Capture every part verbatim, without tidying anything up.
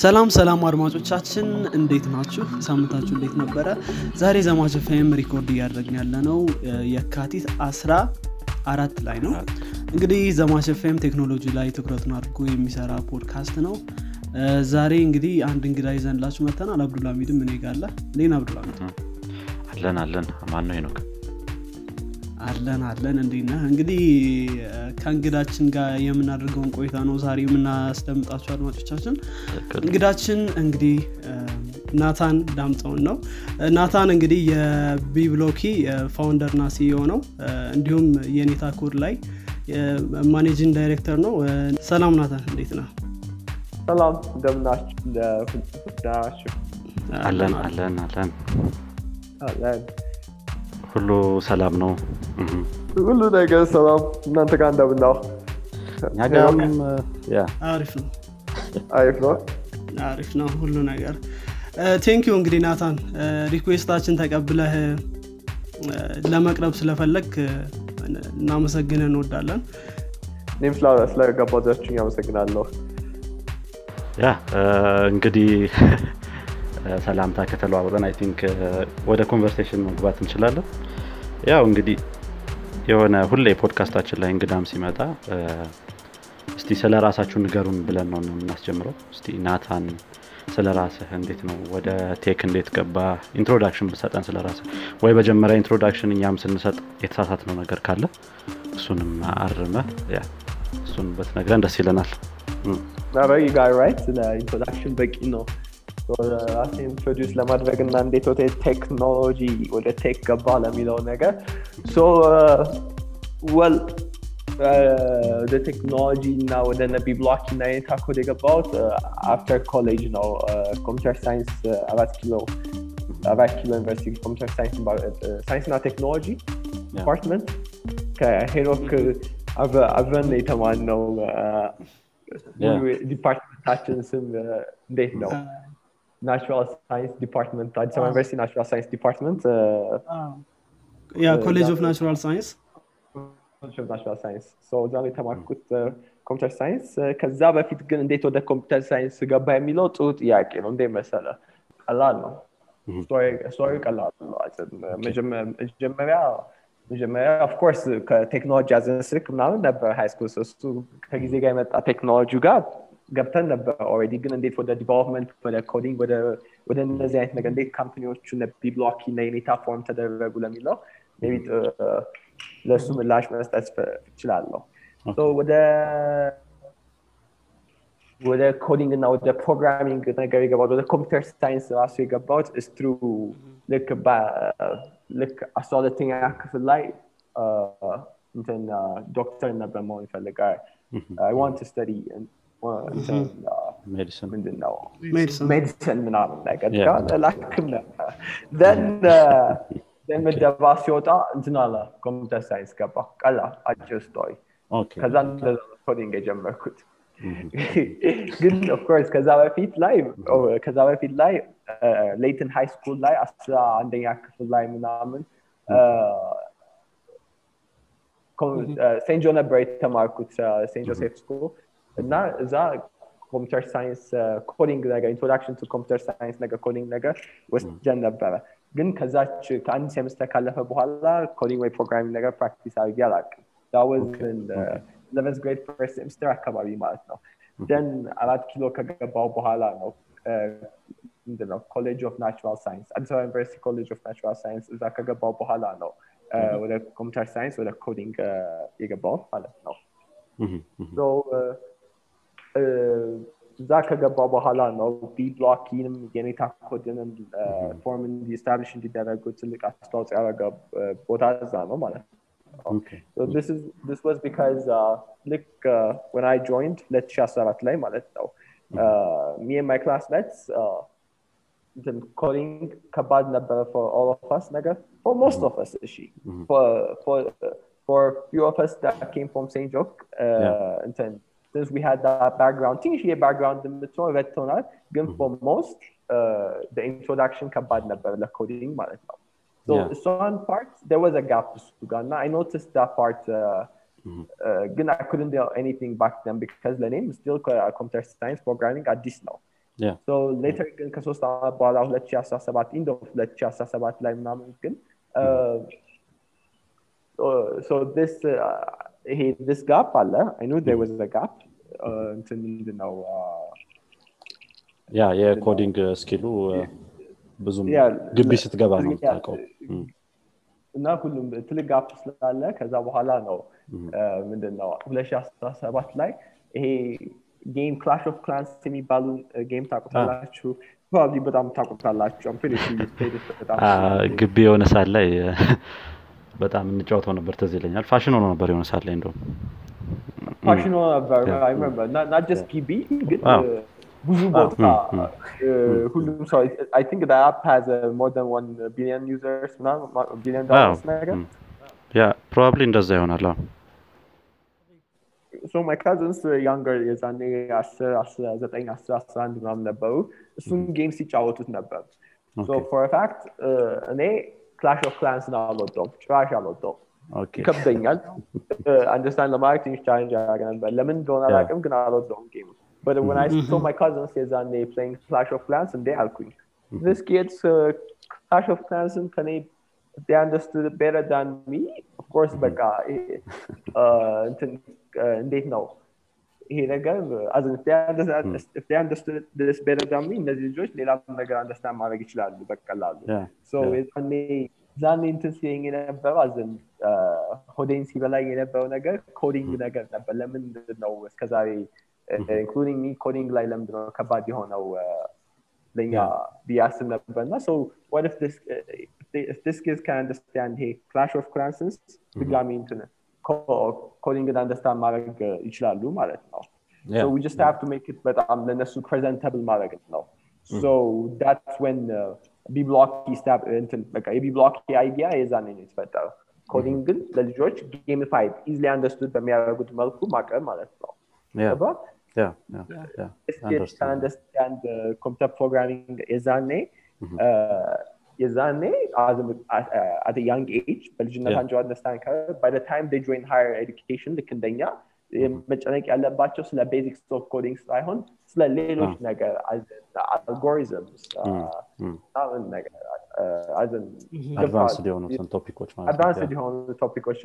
ሰላም ሰላም አድማጮቻችን እንዴት ናችሁ? ሳምንታችሁ እንዴት ነበር? ዛሬ ዘማች ኤፍ ኤም ሪኮርድ እያደረግን ያለነው የካቲት አስራ አራት ላይ ነው። እንግዲህ ዘማች ኤፍ ኤም ቴክኖሎጂ ላይ ትኩረቱን አድርጎ የሚሰራ ፖድካስት ነው። ዛሬ እንግዲህ አንድ እንግዳ ይዘንላችሁ መተናል። አብዱልሐሚድም እኔ ጋር አለ። ሌን አብዱልሐሚድ አለን አለን ማን ነው ይነካ አለን አለን እንዴና እንግዲህ ከእንግዳችን ጋር የምናደርገውን ቆይታ ነው ዛሬ የምናስደምጣችሁ አድማጮቻችን። እንግዳችን እንግዲህ ናታን ዳምጠው ነው። ናታን እንግዲህ የቢብሎኪ ፋውንደርና ሲኢኦ ነው። እንዲሁም የኔታ ኮድ ላይ ማኔጂንግ ዳይሬክተር ነው። ሰላም ናታን እንዴት ነህ? ሰላም ደምናችሁ ለሁላችሁ አለን አለን አለን አለን ሁሉ ሰላም ነው? ሁሉ ነገር ሰላም። እናንተ ጋር እንደምናው? ያጋም ያ አሪፍ ነው አሪፍ ነው አሪፍ ነው ሁሉ ነገር። ቴንክ ዩ እንግዲህ ናታን ሪኩዌስታችን ተቀብለህ ለመቅረብ ስለፈለክ እናመሰግነን እንወዳለን። እኔም ስለጋበዛችሁኝ አመሰግናለሁ። ያ እንግዲህ ሰላምታ ከተለዋወጥን አይ ቲንክ ወደ ኮንቨርሴሽን መግባት እንችላለን። ያው እንግዲህ የሆነ ሁሌ ፖድካስታችን ላይ እንግዳም ሲመጣ እስቲ ስለራሳችሁ ንገሩን ብለን ነው እናስጀምረው። እስቲ ናታን ስለራስህ እንዴት ነው ወደ ቴክ እንዴት ገባ ኢንትሮዳክሽን ብትሰጠን ስለራስህ፣ ወይ በመጀመሪያ ኢንትሮዳክሽን እኛም ስንሰጥ የተሳሳተነው ነገር ካለ እሱንም አርመህ ያ እሱን ብትነግረን ደስ ይለናል። አባይ ጋር ራይት ስለ ኢንትሮዳክሽን በቂ ነው። ራሴን ኢንትሮዲውስ ለማድረግ እና እንዴት ወደ ቴክኖሎጂ ወደ ቴክ ገባ ለሚለው ነገር ሶ ወል ወደ ቴክኖሎጂ እና ወደ ነቢ ብሎክ እና የታኮድ የገባሁት አፍተር ኮሌጅ ነው። ኮምፒውተር ሳይንስ አራት ኪሎ አራት ኪሎ ዩኒቨርሲቲ ኮምፒውተር ሳይንስ እና ቴክኖሎጂ ዲፓርትመንት ከሄሮክ አብረን የተማርነው ዲፓርትመንታችን ስም እንዴት ነው? ናቹራል ሳይንስ ዲፓርትመንት አዲስ አበባ ዩኒቨርሲቲ ናቹራል ሳይንስ ዲፓርትመንት ያ ኮሌጅ ኦፍ ናቹራል ሳይንስ ኮሌጅ ኦፍ ናቹራል ሳይንስ ሶ ዛሬ ተማርኩት ኮምፒውተር ሳይንስ። ከዛ በፊት ግን እንዴት ወደ ኮምፒውተር ሳይንስ ገባ የሚለው ጥሩ ጥያቄ ነው። እንዴ መሰለ ቀላል ነው ስቶሪ ስቶሪ ቀላል ነው። መጀመሪያ መጀመሪያ ኦፍ ኮርስ ከቴክኖሎጂ አዘንስክ ምናምን ነበር ሃይ ስኩል እሱ ከጊዜ ጋር የመጣ ቴክኖሎጂ ጋር ገብተን ነበር ኦሬዲ። ግን እንዴት ወደ ዲቨሎፕመንት ወደ ኮዲንግ ወደ ወደ እነዚህ አይነት ነገር እንዴት ካምፓኒዎቹ ነቢ ብሎክ እና የኔታ ፎርም ተደረጉ ለሚለው ሜቢ ለሱ ምላሽ መስጠት እችላለሁ። ሶ ወደ ወደ ኮዲንግ እና ወደ ፕሮግራሚንግ ነገር የገባሁት ወደ ኮምፒውተር ሳይንስ ራሱ የገባሁት ኢዝ ትሩ ልክ በ ልክ አስተዋለተኛ ክፍል ላይ እንትን ዶክተር ነበር መሆን ይፈልጋል። I want to study and medicine ምንድን ነው medicine ምናምን ነገር ላክም ነበር። then then መደባ ሲወጣ እንትን አለ ኮምፒውተር ሳይንስ ገባ። ቀላል አጭር ስቶሪ። ከዛ ኮዲንግ የጀመርኩት ግን of course ከዛ በፊት ላይ ከዛ በፊት ላይ ሌይተን ሃይ ስኩል ላይ አስራ አንደኛ ክፍል ላይ ምናምን ሴንት ጆን ነበር የተማርኩት ሴንት ጆሴፍ ስኩል እና እዛ ኮምፒውተር ሳይንስ ኮዲንግ ነገር ኢንትሮዳክሽን ቱ ኮምፒውተር ሳይንስ ነገር ኮዲንግ ነገር ወስደን ነበረ። ግን ከዛች ከአንድ ሴምስተር ካለፈ በኋላ ኮዲንግ ወይ ፕሮግራሚንግ ነገር ፕራክቲስ አድርጌ አላውቅም። that was in the eleventh grade first semester አካባቢ ማለት ነው። then አራት ኪሎ ከገባው በኋላ ነው እንደው ኮሌጅ ኦፍ ናቹራል ሳይንስ አዲስ አበባ ዩኒቨርሲቲ ኮሌጅ ኦፍ ናቹራል ሳይንስ እዛ ከገባው በኋላ ነው ወደ ኮምፒውተር ሳይንስ ወደ ኮዲንግ የገባው ማለት ነው። ሶ እዛ ከገባው በኋላ ነው ቢብሎኪንም የኔታ ኮድንም ፎርምን ዲስታብሊሽ እንዲደረጉት ትልቅ አስተዋጽኦ ያደረገው ቦታ እዛ ነው ማለት ነው። Okay. So this is this was because uh like uh, when I joined let's two thousand fourteen ላይ ማለት ነው uh me and my classmates uh then calling kabad number for all of us naga for most of us she for for for few of us that came from Saint Joke uh yeah. and then since we had that background thing she had background in the toy vet tonal ግን for most uh the introduction kabad number the coding ማለት ነው. So yeah. so on part there was a gap to Ghana. I noticed that part uh, mm-hmm. uh Ghana couldn't do anything back then because the name still computer science programming at this now. yeah. So later ግን ከሶስት አመት በኋላ twenty seventeen end of twenty seventeen ላይ ምናምን ግን so this uh, he this gap አለ I knew there was a gap እንትን ምንድን ነው ያ የኮዲንግ ስኪሉ ብዙም ግቢ ስትገባ ነው ታውቀው እና ሁሉም ትልቅ ጋፕ ስላለ ከዛ በኋላ ነው ምንድነው twenty seventeen ላይ ይሄ game Clash of Clans የሚባሉ game ታቆታላችሁ probably በጣም ታቆታላችሁ I'm pretty sure you played it በጣም ግቢ የሆነ ሰዓት ላይ በጣም እንጫወተው ነበር ተዝ ይለኛል ፋሽን ሆኖ ነበር የሆነ ሰዓት ላይ እንደው ፋሽን ሆኖ ነበር I remember not, not just ግቢ ግን ብዙ ቦታ ሁሉም ሰው I think that app has uh, more than one billion users now billion dollars ነገር yeah probably እንደዛ ይሆናል so my cousins were younger የዛኔ ten nine eleven ምናምን ነበሩ እሱን ጌም ሲጫወቱት ነበር so for a fact እኔ Clash of Clans ነው አልወጣሁም ጭራሽ አልወጣሁም ይከብደኛል understand ለማድረግ ትንሽ ቻሌንጅ ያደርግ ነበር ለምን እንደሆነ አላውቅም ግን አልወጣሁም ጌም but when I saw my cousins የዛኔ playing Clash of Clans and they alkuኝ these kids uh, Clash of Clans can they they understood it better than me of course but uh እንዴት ነው ይሄ ነገር as if they understood if they understood this better than me እነዚህ ልጆች ሌላ ነገር አንደርስታንድ ማድረግ ይችላሉ በቀላሉ so it's only ዛኔ እንትን ሲይኝ ነበር አዘን ሆዴን ሲበላኝ የነበረው ነገር ኮዲንግ ነገር ነበር ለምን ነው እስከዛሬ including me coding ላይ ለምንድን ነው ከባድ የሆነው ለኛ ቢያስብ ነበርና so what if this uh, if, they, if this kids can understand hey Clash of Clans ድጋሚ እንትን ኮዲንግ አንደርስታንድ ማድረግ ይችላሉ ማለት ነው so we just have to make it በጣም ለነሱ presentable ማድረግ ነው so that's when uh, bblocky step እንትን በቃ bblocky idea የዛኔ ነው የተፈጠረው ኮዲንግ ግን ለልጆች gamified easily understood በሚያደርጉት መልኩ ማቅረብ ማለት ነው yeah but yeah yeah yeah understand understand the computer programming የዛኔ የዛኔ as at a young age በልጅነታቸው understand by the time they join higher education ልክ እንደኛ መጨነቅ ያለባቸው ስለ basic stuff coding ሳይሆን ስለ ሌሎች ነገር as algorithms አሁን ነገር as advanced የሆኑ ቶፒኮች ማለት advanced የሆኑ ቶፒኮች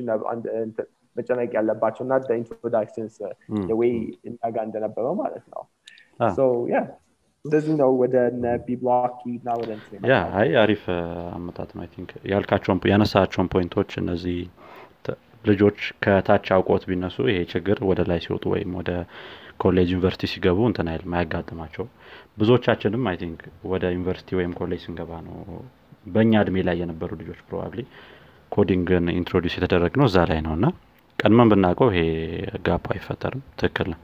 መጨነቅ ያለባቸው not the introductions uh, mm. the way እንደጋ እንደነበረው ማለት ነው so yeah doesn't know whether the b block key now and thing yeah i arif አመጣጥ ነው i think ያልካቸውን ያነሳቸውን ፖይንቶች እነዚህ ልጆች ከታች አውቆት ቢነሱ ይሄ ችግር ወደ ላይ ሲወጡ ወይም ወደ ኮሌጅ ዩኒቨርሲቲ ሲገቡ እንትን አይል ማያጋጥማቸው ብዙዎቻችንም i think ወደ ዩኒቨርሲቲ ወይም ኮሌጅ ስንገባ ነው በእኛ እድሜ ላይ የነበሩ ልጆች probably ኮዲንግን ኢንትሮዲዩስ የተደረገው እዛ ላይ ነውና ቀድመን ብናውቀው ይሄ ጋፕ አይፈጠርም ትክክል ነው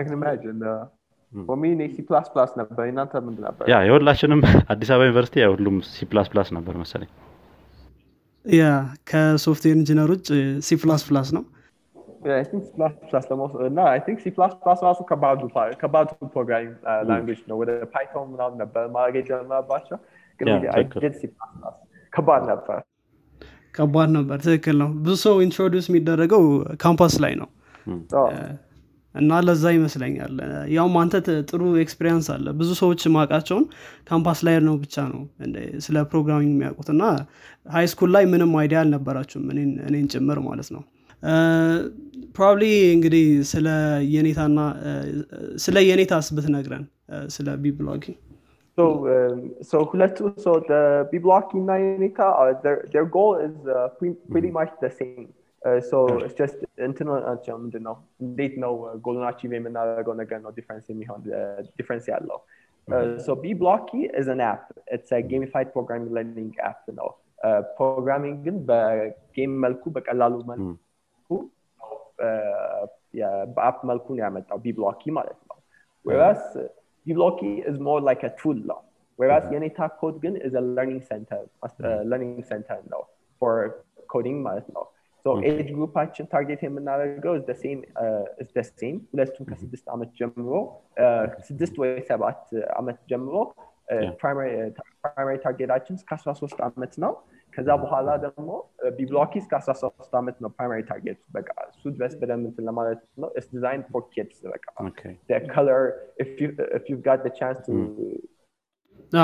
I can imagine uh, mm. for me in C++ ነበር እና ታም እንደነበር ያ የሁላችንም አዲስ አበባ ዩኒቨርሲቲ ያ ሁሉም C++ ነበር መሰለኝ ያ ከሶፍትዌር ኢንጂነሮች C++ ነው yeah I think C++ almost uh, no I think C++ also ከባዱ ከባዱ ፕሮግራሚንግ ላንጉዌጅ ነው ወደ Python ምናምን ነበር ማገጃ ማባቸው ግን I did C++ ከባድ ነበር ከባድ ነበር ትክክል ነው ብዙ ሰው ኢንትሮዲዩስ የሚደረገው ካምፓስ ላይ ነው እና ለዛ ይመስለኛል ያው ማንተ ጥሩ ኤክስፒሪያንስ አለ ብዙ ሰዎች ማቃቸውን ካምፓስ ላይ ነው ብቻ ነው ስለ ፕሮግራሚንግ የሚያውቁትና ሃይ ስኩል ላይ ምንም አይዲያ አልነበራችሁም እኔን እኔን ጭምር ማለት ነው ፕሮባብሊ እንግዲህ ስለ የኔታና ስለ የኔታስ ብትነግረን ስለ ቢብሎጊ so um, so let's so the bblocky and yenika uh, their their goal is uh, pre- pretty much the same Uh, so yeah. it's just internal achievement you know they know goal achievement are going to get no difference in the difference yellow uh, so bblocky is an app it's a gamified programming learning app you know uh, programming ግን በጌም መልኩ በቀላሉ መልኩ ያ በአፕ መልኩ ነው ያመጣው bblocky ማለት ነው whereas bblocky is more like a tool now whereas የኔታ code ግን is a learning center a learning center now for coding ማለት ነው so okay. age group action target የምናደርገው is the same uh, is the same ሁለቱም ከስድስት አመት ጀምሮ ስድስት ወይ ሰባት አመት ጀምሮ primary uh, primary target actions ከአስራ ሶስት አመት ነው ከዛ በኋላ ደግሞ ቢብሎኪስ ከአስራ ሶስት አመት ነው ፕራይመሪ ታርጌት በቃ ሱድ ዌስት በደምት ለማለት ነው ኢስ ዲዛይንድ ፎር ኪድስ በቃ the color if you if you've got the chance to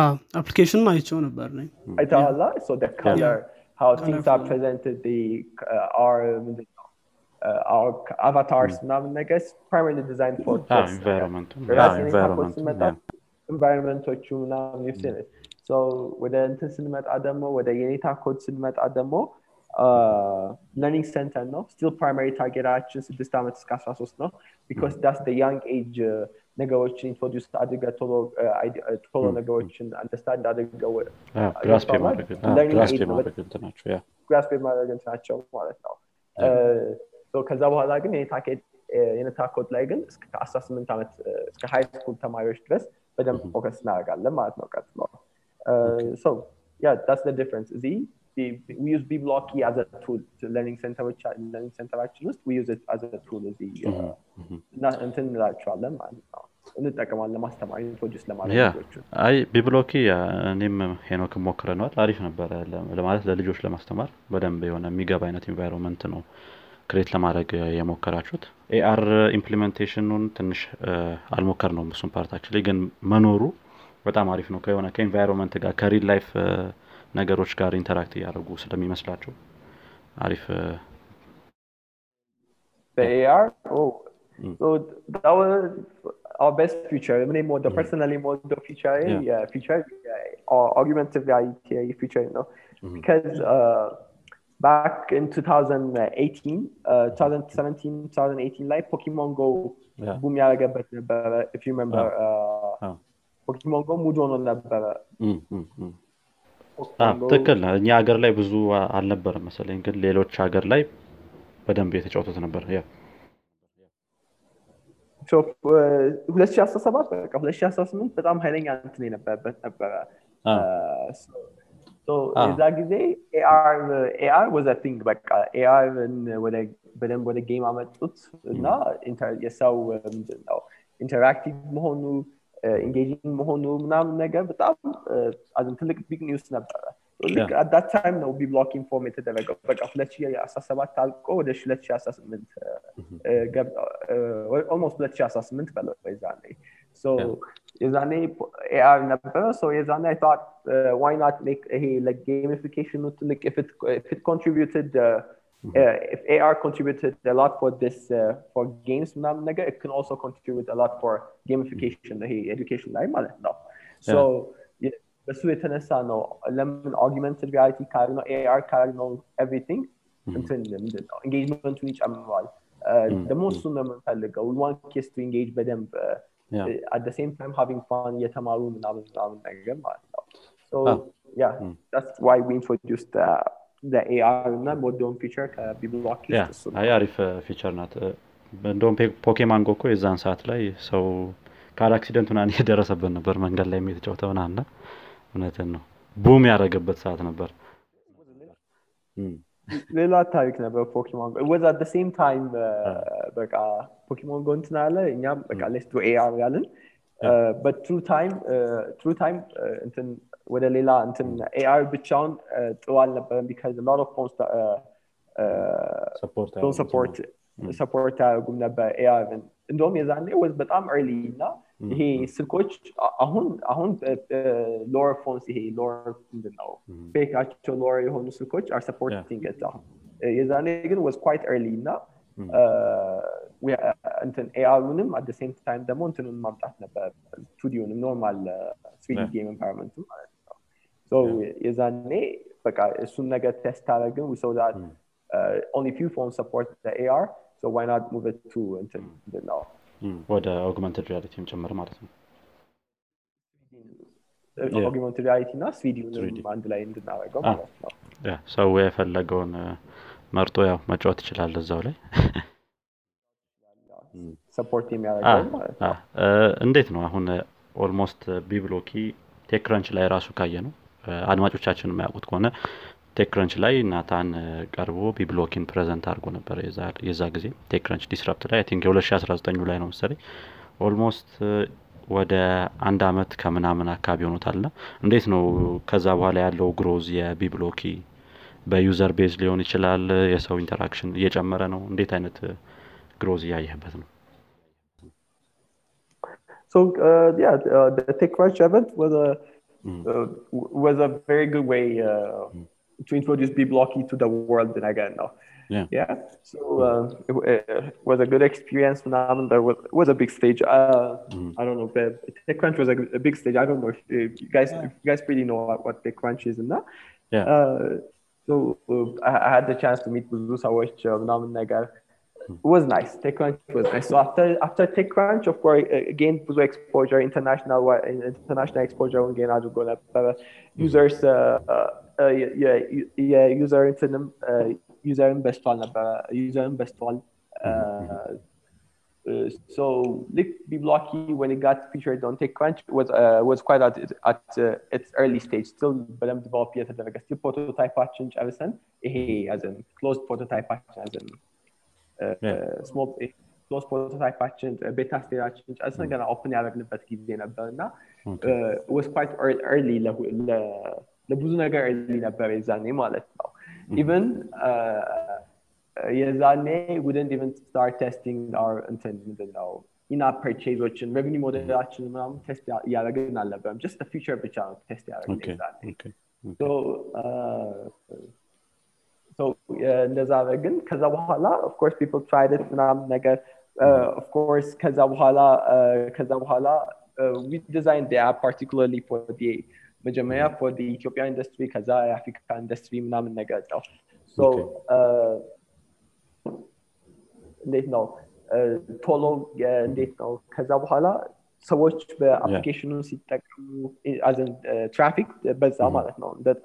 ah application አይቼው ነበር ነኝ አይታላ so the color how things are presented the uh, our uh, our avatars now ነገስ primarily designed for environment environment environmentoቹ now nifse so ወደ እንትን ስንመጣ ደግሞ ወደ የኔታ ኮድ ስንመጣ ደግሞ learning center ነው still primary targetaችን ስድስት አመት እስከ አስራ ሶስት ነው because that's the young age ነገሮችን introduce አድርገው ቶሎ ቶሎ ነገሮችን understand አድርገው grasp ማድረግ grasp ማድረግ እንትናቸው ያ grasp ማድረግ እንትናቸው ማለት ነው so ከዛ በኋላ ግን የኔታ ኮድ የኔታ ኮድ ላይ ግን እስከ አስራ ስምንት አመት እስከ high school ተማሪዎች ድረስ በደንብ focus እናደርጋለን ማለት ነው ቀጥሎ Uh, okay. So yeah, that's the difference. The, the we use BBlocky as a tool, the learning center which learning center actually we use it as a tool. The uh, mm-hmm. not until that problem. እንዴት ተቀማለ ማስተማሪ ፕሮጀክት ለማለት ነው አይ ቢብሎኪ እኔም ሄኖክ ሞክረናል አሪፍ ነበር ለማለት ለልጆች ለማስተማር በደንብ የሆነ የሚገባ አይነት environment ነው ክሬት ለማድረግ የሞከራችሁት ኤአር ኢምፕሊሜንቴሽኑን ትንሽ አልሞከር ነው እሱን ፓርት actually ግን መኖሩ በጣም አሪፍ ነው ከሆነ ከኤንቫይሮንመንት ጋር ከሪል ላይፍ ነገሮች ጋር ኢንተራክት ያደርጉ ስለሚመስላችሁ አሪፍ they are oh mm. so that was our best feature I mean more the personally more the feature yeah, yeah feature yeah, or augmented reality feature you know mm-hmm. because uh back in twenty eighteen uh twenty seventeen twenty eighteen like Pokemon Go yeah. boom ያደረገበት ነበር if you remember uh, uh, uh. Pokemon Go ሙድ ሆኖ ነበር እም አም ተከለ እኛ ሀገር ላይ ብዙ አልነበረም መሰለኝ ግን ሌሎች ሀገር ላይ በደንብ የተጫወቱት ነበር ያ ሶ ሁለት ሺህ አስራ ሰባት በቃ ሁለት ሺህ አስራ ስምንት በጣም ኃይለኛ እንትን የነበረበት ነበር ሶ እዛ ጊዜ ኤአር ኤአር was a thing በቃ ኤአር ወደ በደንብ ወደ ጌም አመጡት እና የሰው ኢንተራክቲቭ መሆኑ engaging መሆኑ ምናምን ነገር በጣም አዝን ትልቅ ቢግ ኒውስ ነበር ልክ at that time ነው ቢብሎክ ኢንፎርም የተደረገው በቃ ሁለት ሺህ አስራ ሰባት አልቆ ወደ ሁለት ሺህ አስራ ስምንት ገብ almost ሁለት ሺህ አስራ ስምንት በለው በዛኔ so የዛኔ ኤአር ነበር so የዛኔ I thought uh, why not make a like gamification to like if it if it contributed uh, Mm-hmm. uh, if A R contributed a lot for this uh, for games ምናምን ነገር it can also contribute a lot for gamification the mm-hmm. education ላይ ማለት ነው so በሱ የተነሳ ነው ለምን augmented reality ካለ ነው A R ካለ ነው everything እንትን ምንድን ነው engagementን ይጨምራል ደግሞ እሱ ነው የምንፈልገው we want kids to engage በደንብ uh, yeah. uh, at the same time having fun እየተማሩ ምናምን ምናምን ነገር ማለት ነው so ah. yeah mm-hmm. that's why we introduced uh, the A R እና ሞዶን ፊቸር ከቢብሎክ ኢስ ያ አሪፍ ፊቸር ናት እንደውም ፖኬማን ጎኮ የዛን ሰዓት ላይ ሰው ካል አክሲደንት እና እየደረሰበት ነበር መንገድ ላይ እየተጫወተው እና እውነትን ነው ቡም ያደረገበት ሰዓት ነበር ሌላ ታሪክ ነበር ፖኬማን ጎ was at the same time በቃ ፖኬማን ጎን ተናለ እኛ በቃ let's do A R ያልን but through time uh, through time እንትን uh, ወደ ሌላ እንትን ኤአር ብቻውን ጥሩ አልነበረም because a lot of phones uh, uh, support don't support mm. support አያደርጉም ነበር ኤአር እንደውም የዛኔ was በጣም early እና ይሄ ስልኮች አሁን አሁን lower phones ይሄ lower ምንድን ነው fake actual lower የሆኑ ስልኮች are supporting it አሁን የዛኔ ግን was quite early እና we እንትን ኤአሩንም at the same time ደግሞ እንትኑን ማምጣት ነበር ስቱዲዮንም normal three D game environment ማለት ነው so የዛኔ በቃ እሱን ነገር ቴስት አደረግን we saw that uh, only few phones support the A R so why not move it to እንትን now what the augmented reality ጭምር ማለት ነው augmented reality እና three D አንድ ላይ እንድናደርገው ማለት ነው ያ ሰው የፈለገውን መርጦ ያው መጫወት ይችላል እዛው ላይ support የሚያደርገው ማለት ነው እንዴት ነው አሁን almost ቢብሎኪ ቴክ ክራንች ላይ ራሱ ካየ ነው አድማጮቻችን የሚያውቁት ከሆነ ቴክ ክራንች ላይ ናታን ቀርቦ ቢብሎኪን ፕሬዘንት አድርጎ ነበር የዛ የዛ ጊዜ ቴክ ክራንች ዲስራፕት ላይ አይ ቲንክ ሁለት ሺህ አስራ ዘጠኝ ላይ ነው መሰለኝ almost ወደ አንድ አመት ከምናምን አካባቢ ሆኖታልና እንዴት ነው ከዛ በኋላ ያለው ግሮዝ የቢብሎኪ በዩዘር ቤዝ ሊሆን ይችላል የሰው ኢንተራክሽን እየጨመረ ነው እንዴት አይነት ግሮዝ ያያየበት ነው So uh, yeah uh, the TechCrunch event was a mm. uh, was a very good way uh, mm. to introduce BeBlocky to the world in Hagan now. Yeah. Yeah. So uh, it, it was a good experience and there was was a big stage. Uh, mm. I don't know but TechCrunch was a, a big stage. I don't know if you guys yeah. if you guys pretty know what TechCrunch is now. Yeah. Uh, So uh, I, I had the chance to meet ብዙ ሰዎች ምናምን ነገር it was nice TechCrunch was nice so after after TechCrunch of course uh, again ብዙ exposure international international exposure again አድርጎ ነበረ users uh, uh, yeah, yeah user እንትንም uh, user በስቷል ነበረ user በስቷል so like BeBlocky when it got featured on TechCrunch was uh, was quite at at uh, its early stage still በደንብ develop የተደረገ still prototype-አችን ጨርሰን ይሄ as in closed prototype-አችን as in uh, yeah. uh, small uh, closed prototype-አችን uh, beta stage-አችን ጨርሰን ገና open ያደረግንበት ጊዜ ነበርና was quite early ለብዙ ነገር early ነበር የዛኔ ማለት ነው even uh, Yazane wouldn't even start testing our intended now in our purchase which and revenue model actually ma'am test ያደረግን አለበት just the future ብቻ ነው test ያደረግን exactly so uh so እንደዛ አደረግን ከዛ በኋላ of course people tried it ma'am ነገር of course ከዛ በኋላ ከዛ በኋላ we designed the app particularly for the መጀመሪያ for the Ethiopian industry ከዛ Africa industry ma'am ነገር ነው so uh እንዴት ነው ቶሎ እንዴት ነው ከዛ በኋላ ሰዎች በአፕሊኬሽኑ ሲጠቀሙ as in traffic በዛ ማለት ነው that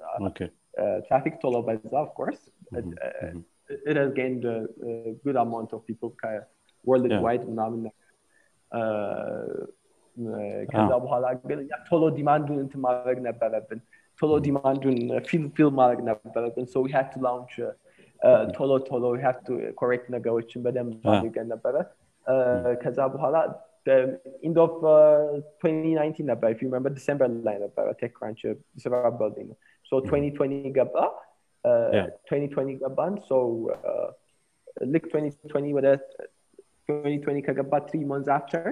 traffic ቶሎ በዛ of course it, uh, it has gained a, a good amount of people worldwide yeah. now uh ከዛ በኋላ ግን ያ ቶሎ ዲማንዱን እንትን ማድረግ ነበረብን ቶሎ ዲማንዱን ፊል ፊል ማድረግ ነበረብን so we had to launch uh, Uh, tolo tolo we have to correct ነገሮችን በደንብ አድርገን ነበር ከዛ በኋላ end of uh, twenty nineteen ነበር if you remember December ላይ ነበር TechCrunch December building so twenty twenty ገባ uh, yeah. twenty twenty ገባን so uh, like twenty twenty ወደ twenty twenty ከገባ three months after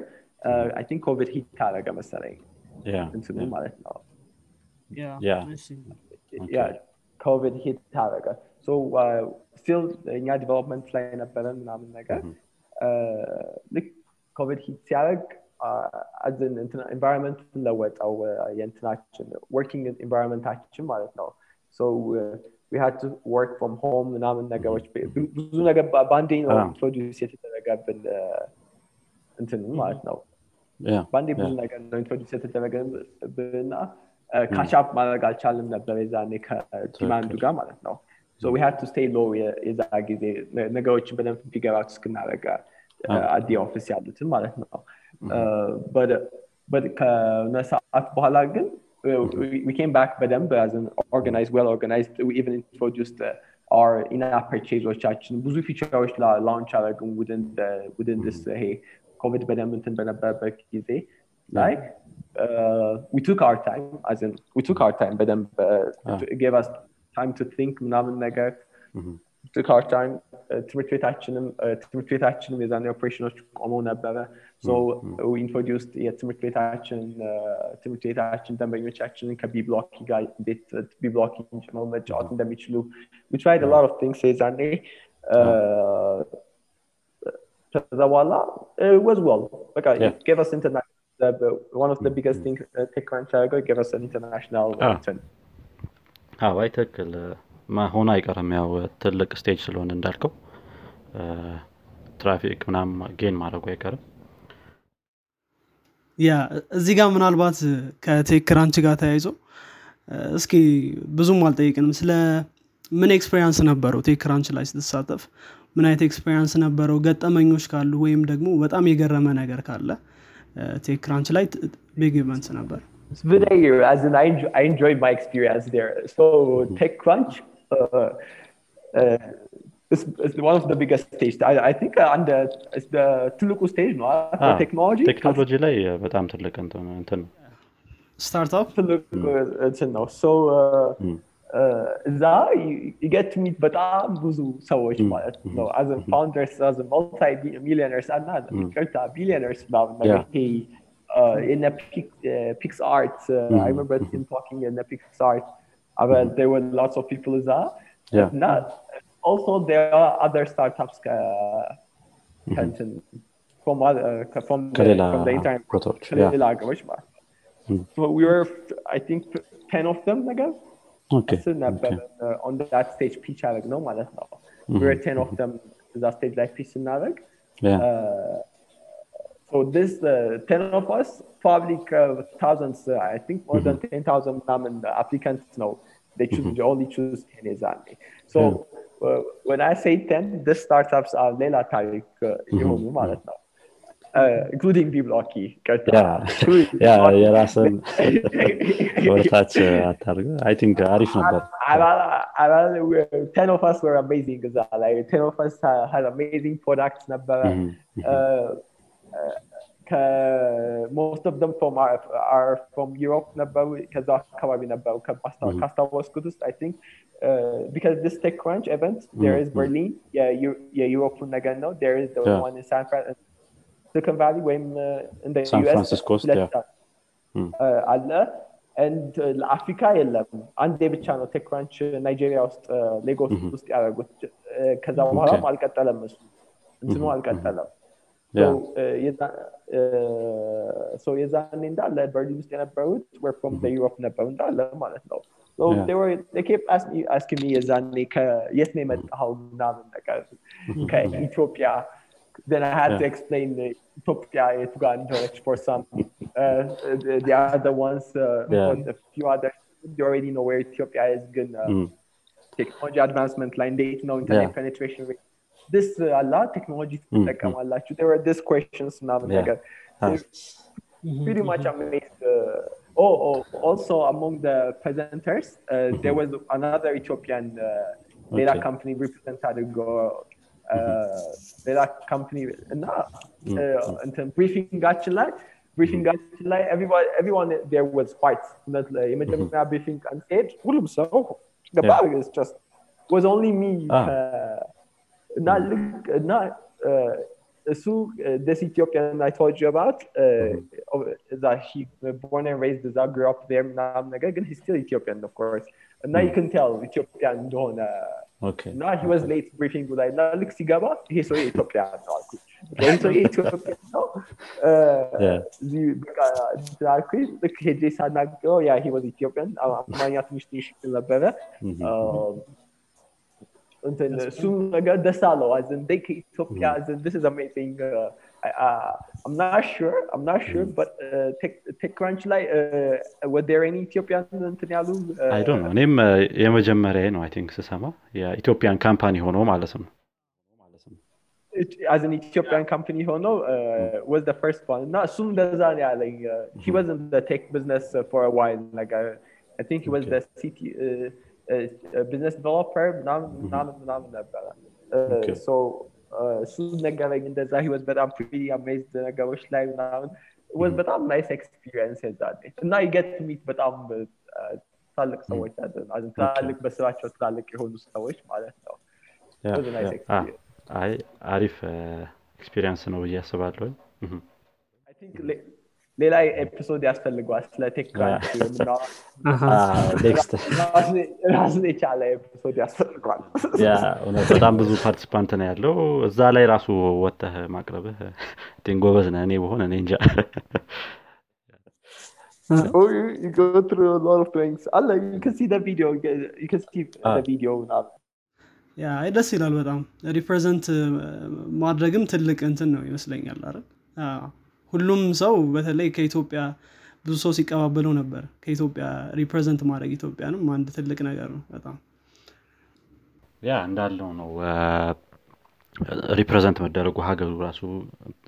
uh, I think COVID hit ታረገ መሰለኝ yeah እንትን ማለት ነው yeah yeah okay. yeah COVID hit ታረገ so uh, still እኛ development ላይ ነበረን ምናምን ነገር like COVID hit ሲያደርግ as an environment ለወጣው የእንትናችን working environment-አችን ማለት ነው so uh, we had to work from home ምናምን ነገሮች ብዙ ነገር ባንዴ ነው introduce የተደረገብን እንትን ማለት ነው ባንዴ ብዙ ነገር ነው introduce የተደረገብንና catch up ማድረግ አልቻልንም ነበር የዛኔ ከዲማንዱ ጋር ማለት ነው so we had to stay low is agize ነገሮችን በደንብ figure out እስክናደርግ at the office ያሉትን ማለት ነው but but ከነሳት በኋላ ግን we came back በደንብ as an organized well organized we even introduced uh, our in-app purchase option ብዙ features launch አደረግን within the, within this uh, hey COVID በደንብ እንትን በነበረበት ጊዜ like uh, we took our time as in we took our time በደንብ uh, gave us time to think ምናምን ነገር took our time ትምህርት ቤታችንም ትምህርት ቤታችንም የዛኔ ኦፕሬሽኖች ቆመው ነበረ so we introduced የትምህርት ቤታችን ትምህርት ቤታችን ደንበኞቻችንን ከBeBlocky ጋር እንዴት BeBlocky ነው መጫወት እንደሚችሉ we tried a lot of things የዛኔ ከዛ በኋላ it was well በቃ gave us international one of the biggest things TechCrunch gave us an international attention አዎ አይተከለ ማሆን አይቀርም ያው ትልቅ ስቴጅ ስለሆነ እንዳልከው ትራፊክ ምናም ጌን ማድረግ አይቀርም ያ እዚህ ጋር ምናልባት ከቴክራንች ጋር ታይዞ እስኪ ብዙም አልጠይቅንም ስለ ምን ኤክስፒሪያንስ ነበርው ቴክራንች ላይ ስትሳተፍ ምን አይነት ኤክስፒሪያንስ ነበርው ገጠመኞች ካሉ ወይም ደግሞ በጣም የገረመ ነገር ካለ ቴክራንች ላይ ቢግ ኢቨንትስ ነበር Svidey as an I enjoy, I enjoyed my experience there. So TechCrunch uh, uh is is one of the biggest stage. I I think uh, under is the ትልቁ stage ነው አታ technology technology ላይ በጣም ትልቅ እንትን ነው. Startup ትልቁ እንትን ነው. So uh, mm. እዛ you get to meet በጣም ብዙ ሰዎች ማለት ነው as a founders as a multi millionaires and as a billionaires now he in a PixArt I remember him talking in a PixArt about there were lots of people as that yeah not also there are other startups uh, content from other uh, from the, from the internet prototype yeah so we were I think ten of them I guess okay so now okay. uh, on that stage pitch አደረግ ነው ማለት ነው we were ten of them that stage like pitch እናደርግ yeah uh, so this uh, ten of us probably uh, thousands uh, I think more than ten thousand namen applicants no they choose they only choose ten exactly so yeah. uh, when I say ten the startups are ሌላ ታሪክ ይሆኑ ማለት ነው Uh, including B-Blocky. Yeah, yeah, yeah, that's an... Well, that's a target. I think Arif number. ten of us were amazing. Like, ten of us uh, had amazing products. Mm-hmm. Uh, uh, uh, most of them from our, are from Europe. Because mm-hmm. Kasta was good, I think. Uh, because this TechCrunch event, there is mm-hmm. Berlin. Yeah, you, yeah Europe. Nagano. There is the yeah. one in San Francisco. Silicon Valley when uh, in the San U S Francisco coast yeah አለ and ለአፍሪካ የለም አንዴ ብቻ ነው ቴክራንች ናይጄሪያ ውስጥ ሌጎስ ውስጥ ያደረጉት ከዛ በኋላ አልቀጠለም እሱ እንትኑ አልቀጠለም so የዛ so የዛኔ እንዳለ በርሊን ውስጥ የነበሩት were from the Europe ነበሩ እንዳለ ማለት ነው so yeah. they were they kept asking asking me የዛኔ ከየት ነው የመጣው ምናምን ነገር ከኢትዮጵያ then I had yeah. to explain the Ethiopia to Gandhi for some uh, the, the other ones uh, yeah. on a few others they already know where Ethiopia is going uh, mm. technology advancement line they know internet yeah. penetration rate this uh, a lot technology mm. like mm. Allah there were these questions now yeah. like uh, pretty much amazed uh, oh, oh also among the presenters uh, there was another Ethiopian uh, data okay. company represented go ሌላ ካምፓኒ እና እንትን ብሪፊንጋችን ላይ ብሪፊንጋችን ላይ everyone everyone there was fights that የመጀመሪያ ብሪፊንግ አንሄድ ሁሉም ሰው the bug is just was only me not look not እሱ this Ethiopian I told you about uh, that he born and raised that grew up there now ነገር ግን he's still Ethiopian of course and now you can tell Ethiopian don't uh, okay no he was late briefing with I like sigaba he so Ethiopia no then so Ethiopia no uh yeah the I could the K J Sanagyo yeah he was Ethiopian amanya ትንሽ ትንሽ ነበረ and then soon again the salo as in they Ethiopia as in this is amazing uh, I uh, I'm not sure I'm not sure but uh, tech TechCrunch ላይ were there any Ethiopians እንትን ያሉ I don't know እኔም የመጀመሪያ ነው I think ስሰማ የኢትዮጵያን ካምፓኒ ሆኖ ማለት ነው ማለት ነው as an Ethiopian company ሆኖ was the first one not soon እንደዛ ያለኝ he was in the tech business for a while like I, I think he was the C T uh, uh, business developer now now now so soon ነገረኝ እንደዛ ህይወት በጣም pretty amazed ነገሮች ላይ ምናምን was በጣም nice experience that day and now you get to meet በጣም ታላቅ ሰዎች አይደል አሁን ታላቅ በስራቸው ታላቅ የሆኑ ሰዎች ማለት ነው was a nice experience አይ አሪፍ experience ነው ብዬ አስባለሁ I think ሌላ ኤፒሶድ ያስፈልጋል ስለ ቴክራንች ነው አሃ next ራስ ላይ ቻለ ኤፒሶድ ያስፈልጋል ያ እና በጣም ብዙ ፓርቲሲፓንት ነው ያለው እዛ ላይ ራሱ ወጣህ ማቅረብህ ዲንጎ በዝና እኔ በሆነ እኔ እንጃ oh you, you go through a lot of things I like you can see the video you can see the video now yeah I just ይላል በጣም represent ማድረግም ትልቅ እንትን ነው ይመስለኛል አይደል አዎ ሁሉም ሰው በተለይ ከኢትዮጵያ ብዙ ሰው ሲቀባበለው ነበር ከኢትዮጵያ ሪፕሬዘንት ማድረግ ኢትዮጵያንም አንድ ትልቅ ነገር ነው በጣም ያ እንዳለው ነው ሪፕሬዘንት መደረጉ ሀገሩ ራሱ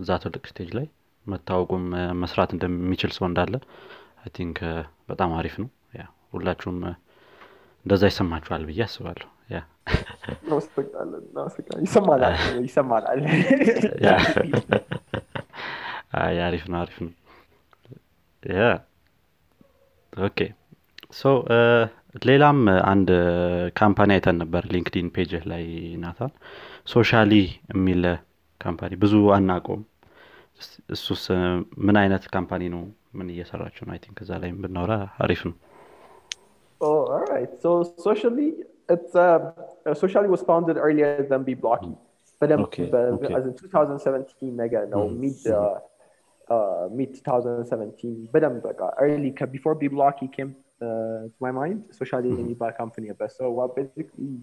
እዛ ትልቅ ስቴጅ ላይ መታወቁም መስራት እንደሚችል ሰው እንዳለ I think በጣም አሪፍ ነው ያ ሁላችሁም እንደዛ ይሰማችኋል ብዬ አስባለሁ ያ ነው ስጠቃለል ነው ስጠቃለል ይሰማል ይሰማል ያ አይ አሪፍ ነው አሪፍ ነው ያ ኦኬ ሶ ሌላም አንድ ካምፓኒ አይተን ነበር ሊንክድኢን ፔጅ ላይ ናታል ሶሻሊ የሚል ካምፓኒ ብዙ አናቆም እሱስ ምን አይነት ካምፓኒ ነው ምን እየሰራችሁ ነው? አይ ቲንክ እዛ ላይ ብናወራ አሪፍ ነው። Oh, all right. So socially it's uh, socially was founded earlier than Be Blocky. But um, okay, but okay. as in twenty seventeen mega no mm-hmm. mid uh, uh mid twenty seventeen but um, like, uh, early before Be Blocky came uh, to my mind socially mm-hmm. in the company but so what basically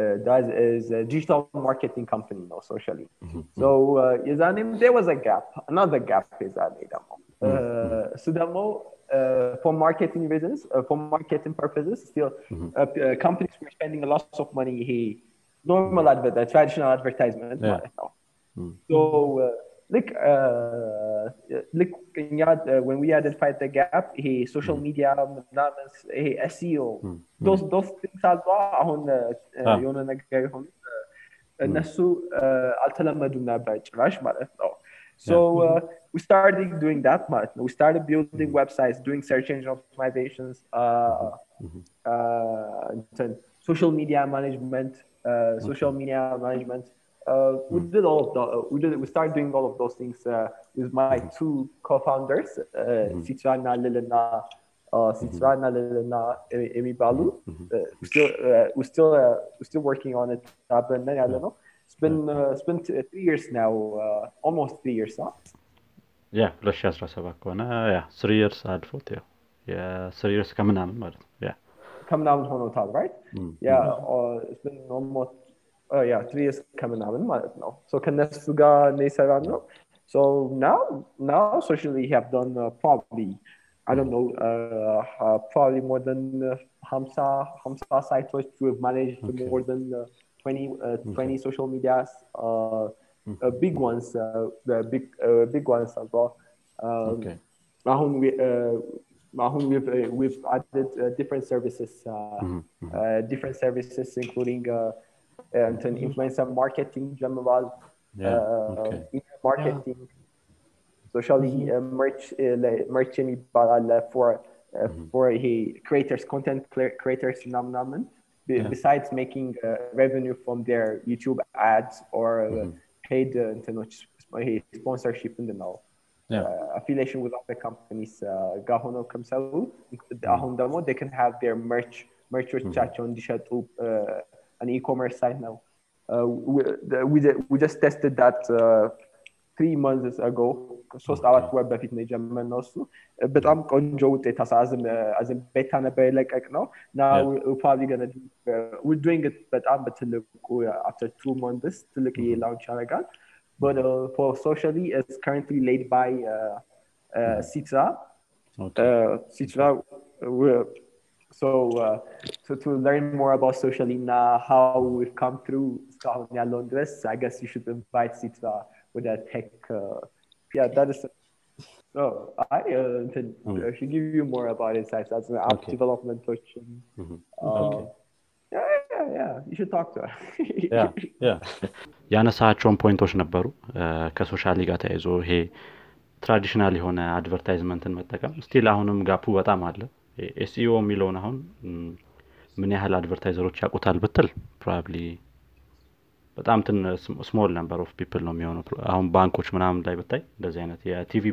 Uh, does is a digital marketing company now socially mm-hmm. so uh, yazani there was a gap another gap yazani demo uh, so demo uh, for marketing reasons uh, for marketing purposes still mm-hmm. uh, uh, companies were spending a lot of money here normal advert uh, traditional advertisement yeah. mm-hmm. so uh, like uh, like uh, when we identified the gap he social mm. media names he S E O mm. those those things as well አሁን የሆነ ነገር ሆነ እነሱ አልተለመዱም ነበር ጭራሽ ማለት ነው so uh, we started doing that ማለት ነው we started building websites doing search engine optimizations uh mm-hmm. uh social media management uh social okay. media management uh we did all of the, uh, we did we started doing all of those things uh, with my two co-founders uh, mm-hmm. Sitrana Lilena uh Sitrana Lilena Emibalu mm-hmm. uh, we still uh, we still uh, we still working on it happen I don't know it's been uh, it's been t- three years now uh, almost three years now yeah twenty seventeen ከሆነ yeah three years አድፎት yeah yeah three years ከምናምን ማለት yeah ከምናምን ሆኖታል right mm-hmm. yeah uh, it's been almost oh yeah three years coming up ማለት ነው so ከነሱ ጋር ነው የሰራነው so now now socially have done uh, probably I don't know uh, uh, probably more than fifty sites to have managed okay. more than uh, twenty okay. social medias uh, mm-hmm. uh big ones uh, the big uh, big ones as well um, okay አሁን we uh, Mahun we've uh, we've added uh, different services uh, mm-hmm. uh different services including uh and mm-hmm. an influencer marketing general yeah, uh okay. marketing yeah. socially mm-hmm. uh, merch uh, merchant uh, for uh, mm-hmm. for he creators content creators nam nam be, yeah. besides making uh, revenue from their YouTube ads or uh, mm-hmm. paid uh, international sponsorship in the now yeah. uh, affiliation with other companies gahono kamsalu ahun demo they can have their merch merchቻቸውን ዲሸጡ an e-commerce site now uh, we we, we just tested that uh, three months ago ሶስት አራት ወር በፊት ነው የጀመርነው እሱ በጣም ቆንጆ ውጤት አሳዝም አዝም ቤታ ነበር ለቀቅ ነው now we probably going to do uh, we're doing it በጣም በትልቁ after two months ትልቅ የላውንች አረጋል but uh, for socially it's currently laid by uh, uh, Citra okay. uh, Citra we're so uh, so to learn more about socially now how we've come through Scania Londres I guess you should invite Sita with a tech uh, yeah that is so I uh, to, mm-hmm. I should give you more about insights as an app okay. development coaching mm-hmm. uh, okay yeah, yeah yeah you should talk to her yeah yeah ያነሳቸውን ፖይንቶች ነበሩ ከሶሻሊ ጋር ታይዞ ይሄ ትራዲሽናል የሆነ አድቨርታይዝመንትን መጠቀም ስቲል አሁንም ጋፑ በጣም አለ S E O የሚለውን አሁን ምን ያህል አድቨርታይዘሮች ያቆታል በትል ፕሮባብሊ በጣም ትን ስሞል ነምበር ኦፍ ፒፕል ነው የሚሆነው አሁን ባንኮች ምናምን ላይ በታይ እንደዚህ አይነት የቲቪ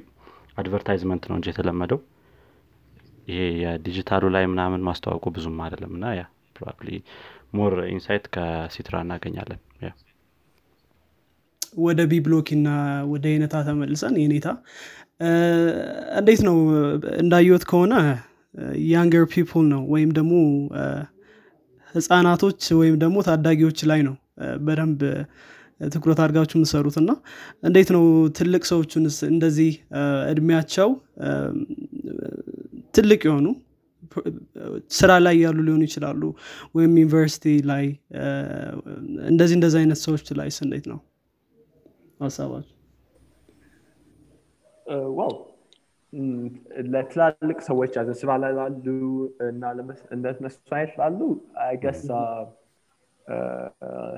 አድቨርታይዝመንት ነው እንጂ የተለመደው ይሄ የዲጂታሉ ላይ ምናምን ማስተዋወቁ ብዙም አይደለምና ያ ፕሮባብሊ ሞር ኢንሳይት ከሲትራ እናገኛለን ያ ወደ ቢብሎኪና ወደ የነታ ተመልሰን የኔታ እንዴት ነው እንዳይወት ከሆነ younger people ነው ወይም ደግሞ ህፃናቶች ወይም ደግሞ ታዳጊዎች ላይ ነው በደንብ ትኩረት አድርጋችሁ መሰሩትና እንዴት ነው ትልቅ ሰዎችንስ እንደዚህ እድሜያቸው ትልቅ የሆኑ ስራ ላይ ያሉ ሊሆኑ ይችላሉ ወይም ዩኒቨርሲቲ ላይ እንደዚህ እንደዚህ አይነት ሰዎች ላይስ እንዴት ነው አሳባችሁ? ዋው ለትላልቅ ሰዎች አዘ ስባላሉ እና ለምስ እንደት መስፋይት አሉ I guess uh, uh,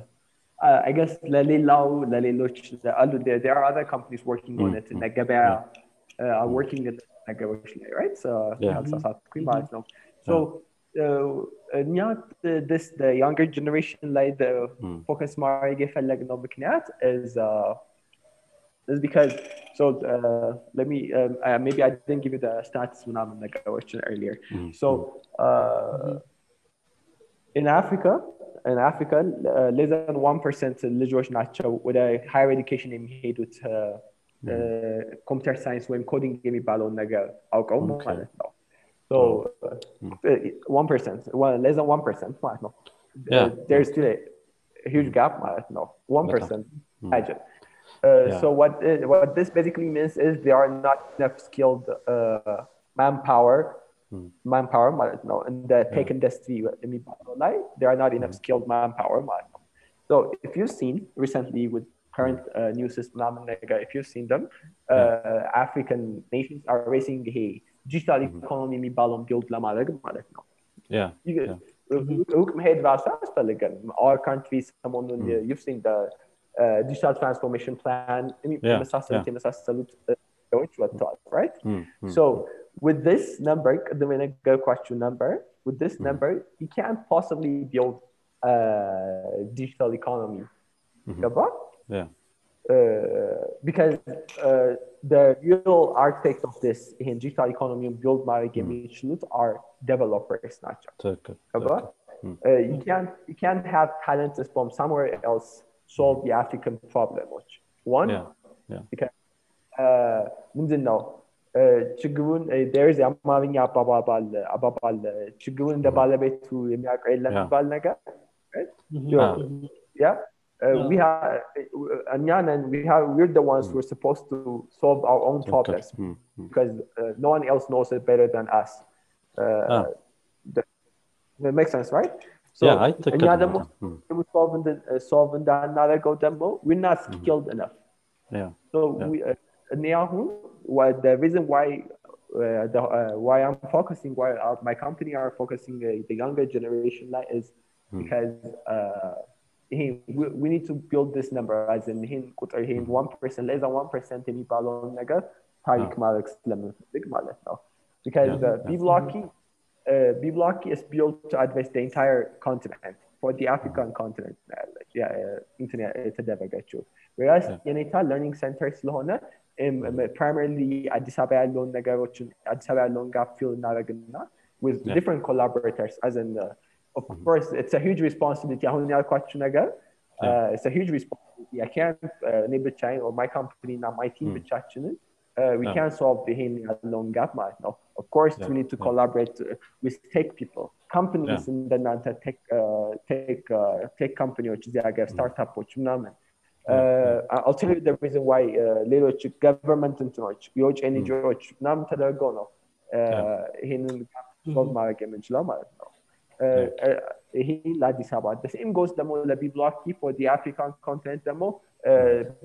I guess ለሌላው ለሌሎች አሉ there are other companies working on it in Nigeria uh, are working in Nigeria right so that's a quick part now so نيات this the younger generation like the focus more يجي فلق no بكنات is uh, is because so uh, let me um, uh, maybe I didn't give you the stats when I'm like I mentioned earlier. Mm. So uh, mm. in Africa, in Africa, uh, less than one percent of لجوج ناتشو with a higher education in head with uh, mm. uh, computer science when coding game بالون نجا أو كم ما نتلاو. So one uh, percent, mm. well, less than one percent. No, yeah. There's still a huge gap. No, one percent. Imagine. Uh, yeah. So what it, what this basically means is there are not enough skilled uh, manpower, mm. manpower. No, in the yeah. tech industry, there are not enough mm. skilled manpower. So if you've seen recently with current uh, new system, if you've seen them, uh, yeah. African nations are raising hey. Digital economy mi balon build la malag malat no. Yeah. Ook mheid wasas talagan. Our countries someone you've seen the uh, digital transformation plan. Yeah. Right? Mm, mm, so mm. with this number, the when I go question number, with this mm. number, you can't possibly build a uh, digital economy. Mm-hmm. Yeah. Uh, because uh, the real architects of this in digital economy and build my game shoot are developers, not just. Uh, you can't you can't have talents from somewhere else solve the African problem. Which one, yeah, yeah. Because uh, no, children there is a many ababal ababal children the balabet to make Ireland balnaga, right? Yeah. Uh, yeah. We have, uh, and we have, we're the ones mm. who are supposed to solve our own problems mm. because uh, no one else knows it better than us. Uh, ah. the, that makes sense, right? So, yeah, I think solving the uh, solving the another go demo. We're not skilled mm. enough. Yeah. So yeah. we, uh, what the reason why, uh, the uh, why I'm focusing, why our, my company are focusing uh, the younger generation is mm. because. Uh, He, we, we need to build this number as in him kutar him one percent less than one percent in balon naga tarik malik lemon big malet now because yeah, uh, B blocky uh, B blocky is built to address the entire continent for the African continent uh, like, yeah uh, internet it's a devagachu whereas yeah. in Ita learning centers lohona um, um, primarily Addis Ababa lon nagarochin Addis Ababa lon gap fill naragna with yeah. different collaborators as in uh, of course, it's a huge responsibility. Uh, it's a huge responsibility. I can't, uh, or my company, not my team, mm. uh, we yeah. can't solve the long gap. No. Of course, yeah. we need to yeah. collaborate with tech people, companies yeah. in the Nanta tech, uh, tech, uh, tech company, which is a startup, which is not. Uh, I'll tell you the reason why little uh, government and huge energy, which not in the Uh, yeah. uh, he Addis Ababa. The same goes demo the B blocky for the African continent demo. Uh,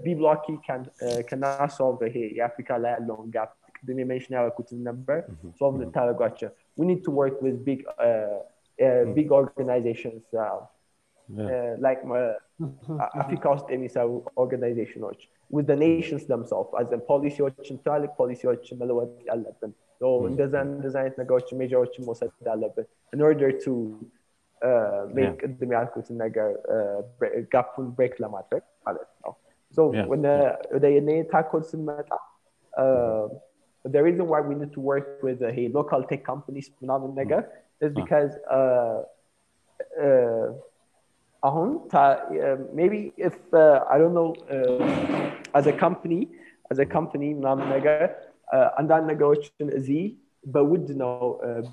B blocky can uh, cannot solve the hey, Africa long gap. The dimension I could number solve the Talagacha. We need to work with big uh, uh, big organizations uh, yeah. uh, like uh, Africa's Emisa organization with the nations themselves as a policy or centralic policy or Malawi. So in design, design negotiation major also developed in order to uh, make the market in a gap full break la matrix. So yeah. when the the N A tackles in meta, the reason why we need to work with uh, hey, local tech companies mm. is because uh, uh, uh, maybe if uh, I don't know uh, as a company as a company And then negotiation is but would know,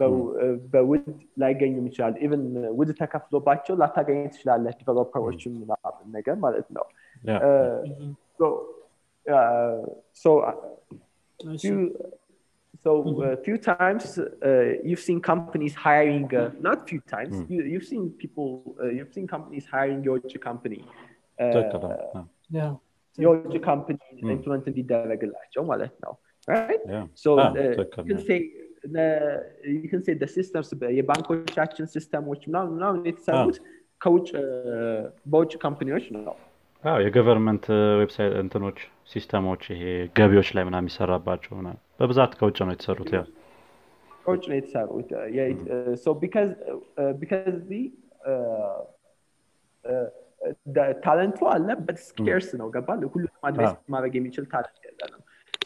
but but would like gain Michel even would take a flow batch or not against the developer which you know. So, uh, so uh, few, so a uh, few times uh, you've seen companies hiring. Uh, not few times mm. you, you've seen people. Uh, you've seen companies hiring your company. Uh, yeah, your company mm. implemented the regulation. Well, now. Right. Yeah. So ah, uh, you can yeah. say the you can say the systems, the bank transaction system, which now now it's a ah. good coach, uh, both company which now. Ah, your government uh, website and then which system which he gabios ላይ ምናምን ይሰራባቸው ነው በብዛት ከውጭ ነው የተሰሩት ያ. Fortune itself, with uh, yeah. It, uh, so because uh, because the uh, uh, the talent was, but scarce now.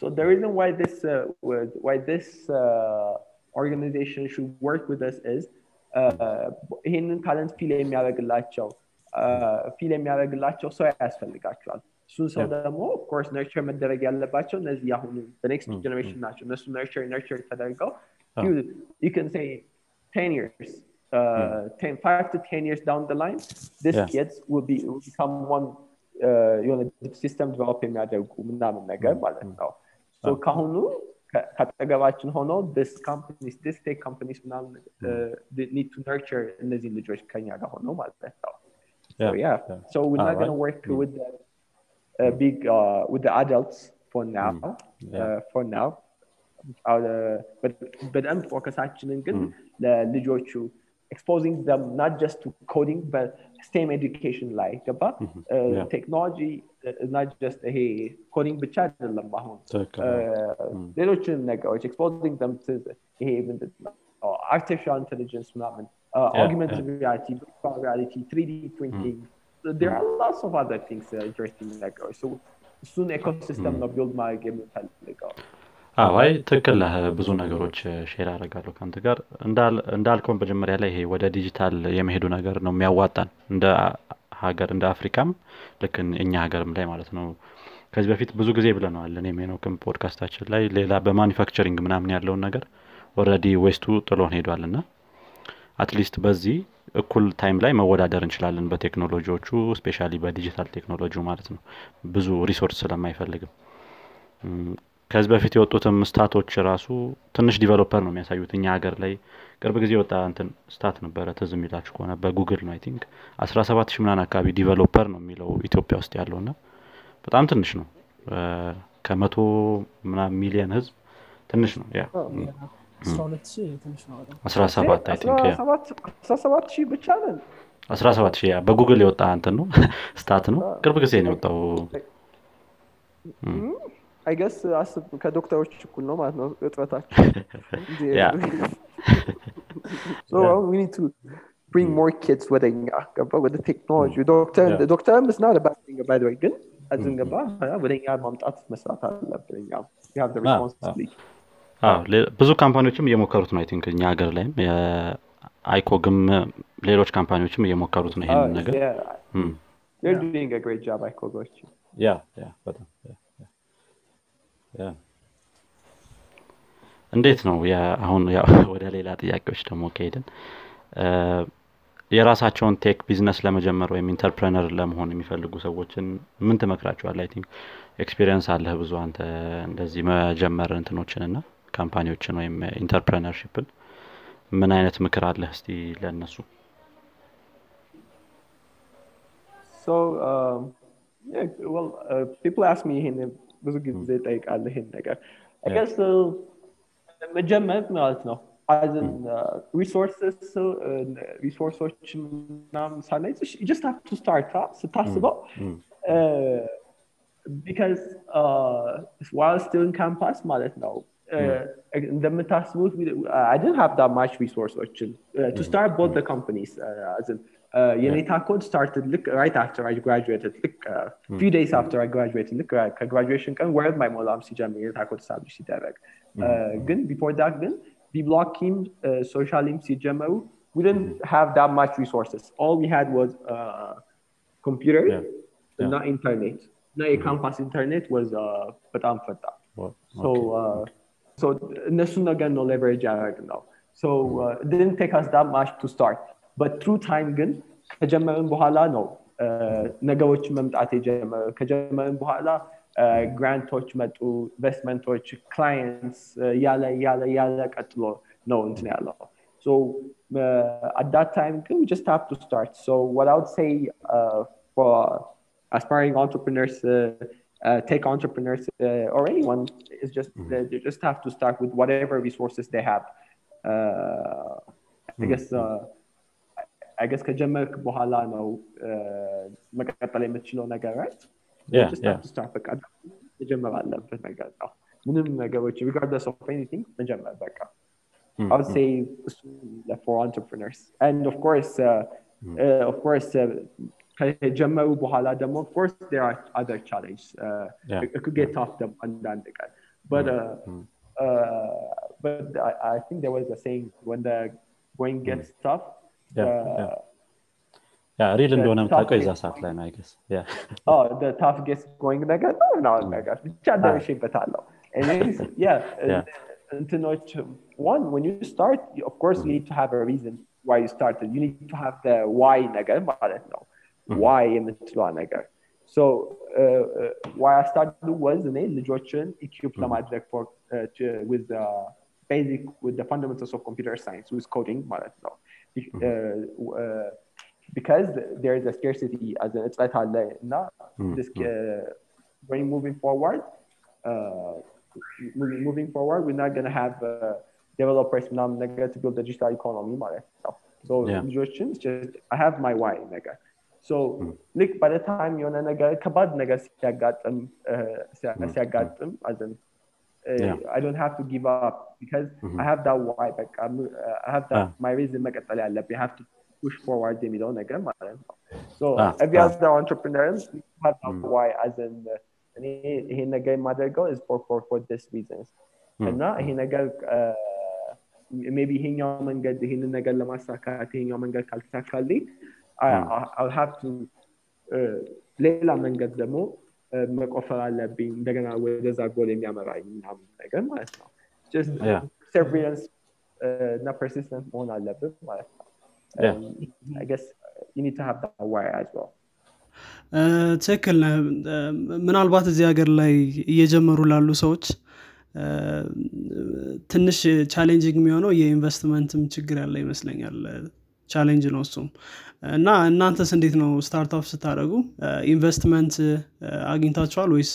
So the reason why this uh, why this uh, organization should work with us is in talent file miaraglacho file miaraglacho so yasfelgachual. So so demo of course nurture መደረግ ያለባቸው እነዚህ አሁን the next generation ናቸው እነሱ nurture nurture ተደርገው you you can say ten years uh ten, five to ten years down the line this yeah. kids will be will become one uh you know system develop የሚያደርጉ ምናምን ነገር ማለት ነው so ካሁኑ ከተገባችን ሆኖ this companies this tech companies ምናምን they need to nurture እነዚህ ልጆች ከኛ ጋር ሆኖ ማለት ነው so yeah so we're not going to work with the a uh, big uh, with the adults for now mm. yeah. uh, for now our uh, but but I'm focused actually on the lijochu exposing them not just to coding but STEM education like about mm-hmm. uh, yeah. technology is uh, not just hey coding ብቻ አይደለም አሁን ሌሎችን ነገሮች exposing them to hey even the uh, artificial intelligence movement uh, yeah. augmented yeah. reality virtual reality three D printing mm. there are lots of other things that are interesting in that go so soon ecosystem no build my game like ah why ተከለህ ብዙ ነገሮች ሼር አደርጋለሁ ካንተ ጋር እንዳል እንዳልከም በመጀመሪያ ላይ ይሄ ወደ ዲጂታል የመሄዱ ነገር ነው የሚያዋጣን እንደ ሀገር እንደ አፍሪካም ልክ እኛ ሀገርም ላይ ማለት ነው ከዚህ በፊት ብዙ ጊዜ ብለናል እኔ ሜኖክም ፖድካስታችን ላይ ሌላ በማኑፋክቸሪንግ ምናምን ያለው ነገር ኦሬዲ ዌስቱ ጥሎን ሄዷልና at least በዚህ እኩል ታይም ላይ መወዳደር እንችላለን በቴክኖሎጂዎቹ ስፔሻሊ በዲጂታል ቴክኖሎጂ ማለት ነው ብዙ ሪሶርስ ስለማይፈልግም ከዚህ በፊት የወጡትም ስታቶች ራሱ ትንሽ ዲቨሎፐር ነው የሚያሳዩት እኛ ሀገር ላይ ቅርብ ጊዜ ወጣ እንትን ስታት ነበር ተዝም ይላችሁ ከሆነ በጉግል ነው አይ ቲንክ አስራ ሰባት ሺህ ምናን አካባቢ ዲቨሎፐር ነው የሚለው ኢትዮጵያ ውስጥ ያለውና በጣም ትንሽ ነው ከመቶ ምናምን ሚሊየን ህዝብ ትንሽ ነው ያ ሶለት ሺህ ትንሽ ነው አስራ ሰባት አይ ቲንክ ያ አስራ ሰባት ሺህ ብቻ ነን አስራ ሰባት ሺህ ያ በጉግል የወጣ አንተ ነው ስታት ነው ቅርብ ጊዜ ነው የወጣው አይ ገስ አስብ ከዶክተሮች እኩል ነው ማለት ነው እጥረታችን ያ so well, we need to bring more kids with in about with the technology doctor yeah. the doctor is not a bad thing by the way ግን አዝንገባ ወደኛ ማምጣት መስራት አለብን ያ you have the responsibility አዎ ብዙ ካምፓኒዎችም እየሞከሩት ነው አይ ቲንክ እኛ ሀገር ላይም አይኮግም ሌሎች ካምፓኒዎችም እየሞከሩት ነው ይሄን ነገር እም they're doing a great job አይኮጎች ያ ያ በጣም ያ እንዴት ነው ያ አሁን ያው ወደ ሌላ ጥያቄዎች ደግሞ ከሄድን የራሳቸውን ቴክ ቢዝነስ ለመጀመር ወይም ኢንተርፕረነር ለመሆን የሚፈልጉ ሰዎችን ምን ትመክራቸዋለህ አይ ቲንክ ኤክስፒሪየንስ አለህ ብዙ አንተ እንደዚህ መጀመር እንትኖችንና ካምፓኒዎችን ወይም ኢንተርፕረነርሺፕን ምን አይነት ምክር አለህ እስቲ ለነሱ so um yeah well uh, people ask me in ብዙ ጊዜ ጠይቃለህ ይሄን ነገር I guess so መጀመር ማለት ነው as in uh, resources so uh, resources ናም ሳይለች you just have to start up so possible uh because uh while still in campus ማለት ነው እንደምታስቡት I didn't have that much resources uh, to start both the companies uh, as in Yenita Code started look right after I graduated look uh, mm. few days after I graduated look uh, graduation kan where my molam sijam Yenita Code established direct ግን before that then the block team uh, social team sijamaru we didn't mm. have that much resources all we had was uh computer yeah. Yeah. not internet no mm. campus internet was uh betam fata well, okay. so uh so national gan no leverage direct now so uh, it didn't take us that much to start but through time ግን ከጀመረን በኋላ ነው ነገሮች መምጣት የጀመረ ከጀመረን በኋላ ግራንቶች መጡ ኢንቨስትመንቶች ክላይንትስ ያለ ያለ ያለ ቀጥሎ ነው እንትን ያለው so uh, at that time we just have to start so what I would say uh, for aspiring entrepreneurs uh, uh, tech entrepreneurs uh, or anyone is just uh, they just have to start with whatever resources they have uh, I guess uh, I guess ከጀመርክ በኋላ ነው መቀጠል የምትችለው ነገር right yeah just yeah. start በቃ ጀመር አለበት ነገር ነው ምንም ነገሮች regardless of anything መጀመር በቃ Mm-hmm. I would say for entrepreneurs, and of course, uh, mm-hmm. uh, of course, uh, of course, there are other challenges. Uh, yeah. It could get tough, but uh, mm-hmm. uh, but I, I think there was a saying: when the going gets mm-hmm. tough, yeah, uh, yeah. Yeah, I really don't know how to do I guess. Yeah. Oh, the tough gets going. Like, oh, no, no, no. And yeah, yeah. And to know, one, when you start, of course, you need to have a reason why you started. You need to have the why. No, why in the So, uh, why I started was the name, the Georgian, equipped with the basic, with the fundamentals of computer science, with coding. Uh, uh, Because there is a scarcity, as an it's like now, this uh, when moving forward, uh, moving forward, we're not gonna have uh, developers now to build the digital economy. So yeah. Just I have my why, nigga. So like mm. by the time you naga kabad naga siagatam siagatam as in yeah. I don't have to give up because mm-hmm. I have that why. Like I'm, uh, I have that ah. my reason. Like you have to. Push forward, they don't again. So ah, every ah. other entrepreneurs, we have mm. why as in he naga mother go is for for for this reasons. Mm. And now he naga uh, maybe he nyaman get he naga lamasaka he nyaman get kalsakali. I I'll have to leila man get demo make offer ala being dagana whether that goal in yamara in ham again. Just yeah. perseverance, uh, not persistence on a level. Yeah. Um, I guess you need to have that wire as well. ትክክል ነው ምናልባት እዚህ ሀገር ላይ እየጀመሩ ላሉ ሰዎች ትንሽ ቻሌንጂንግ የሚሆነው የኢንቨስትመንትም ችግር ያለ ይመስለኛል ቻሌንጅ ነው እሱም እና እናንተስ እንዴት ነው ስታርታፕ ስታደርጉ ኢንቨስትመንት አግኝታችኋል ወይስ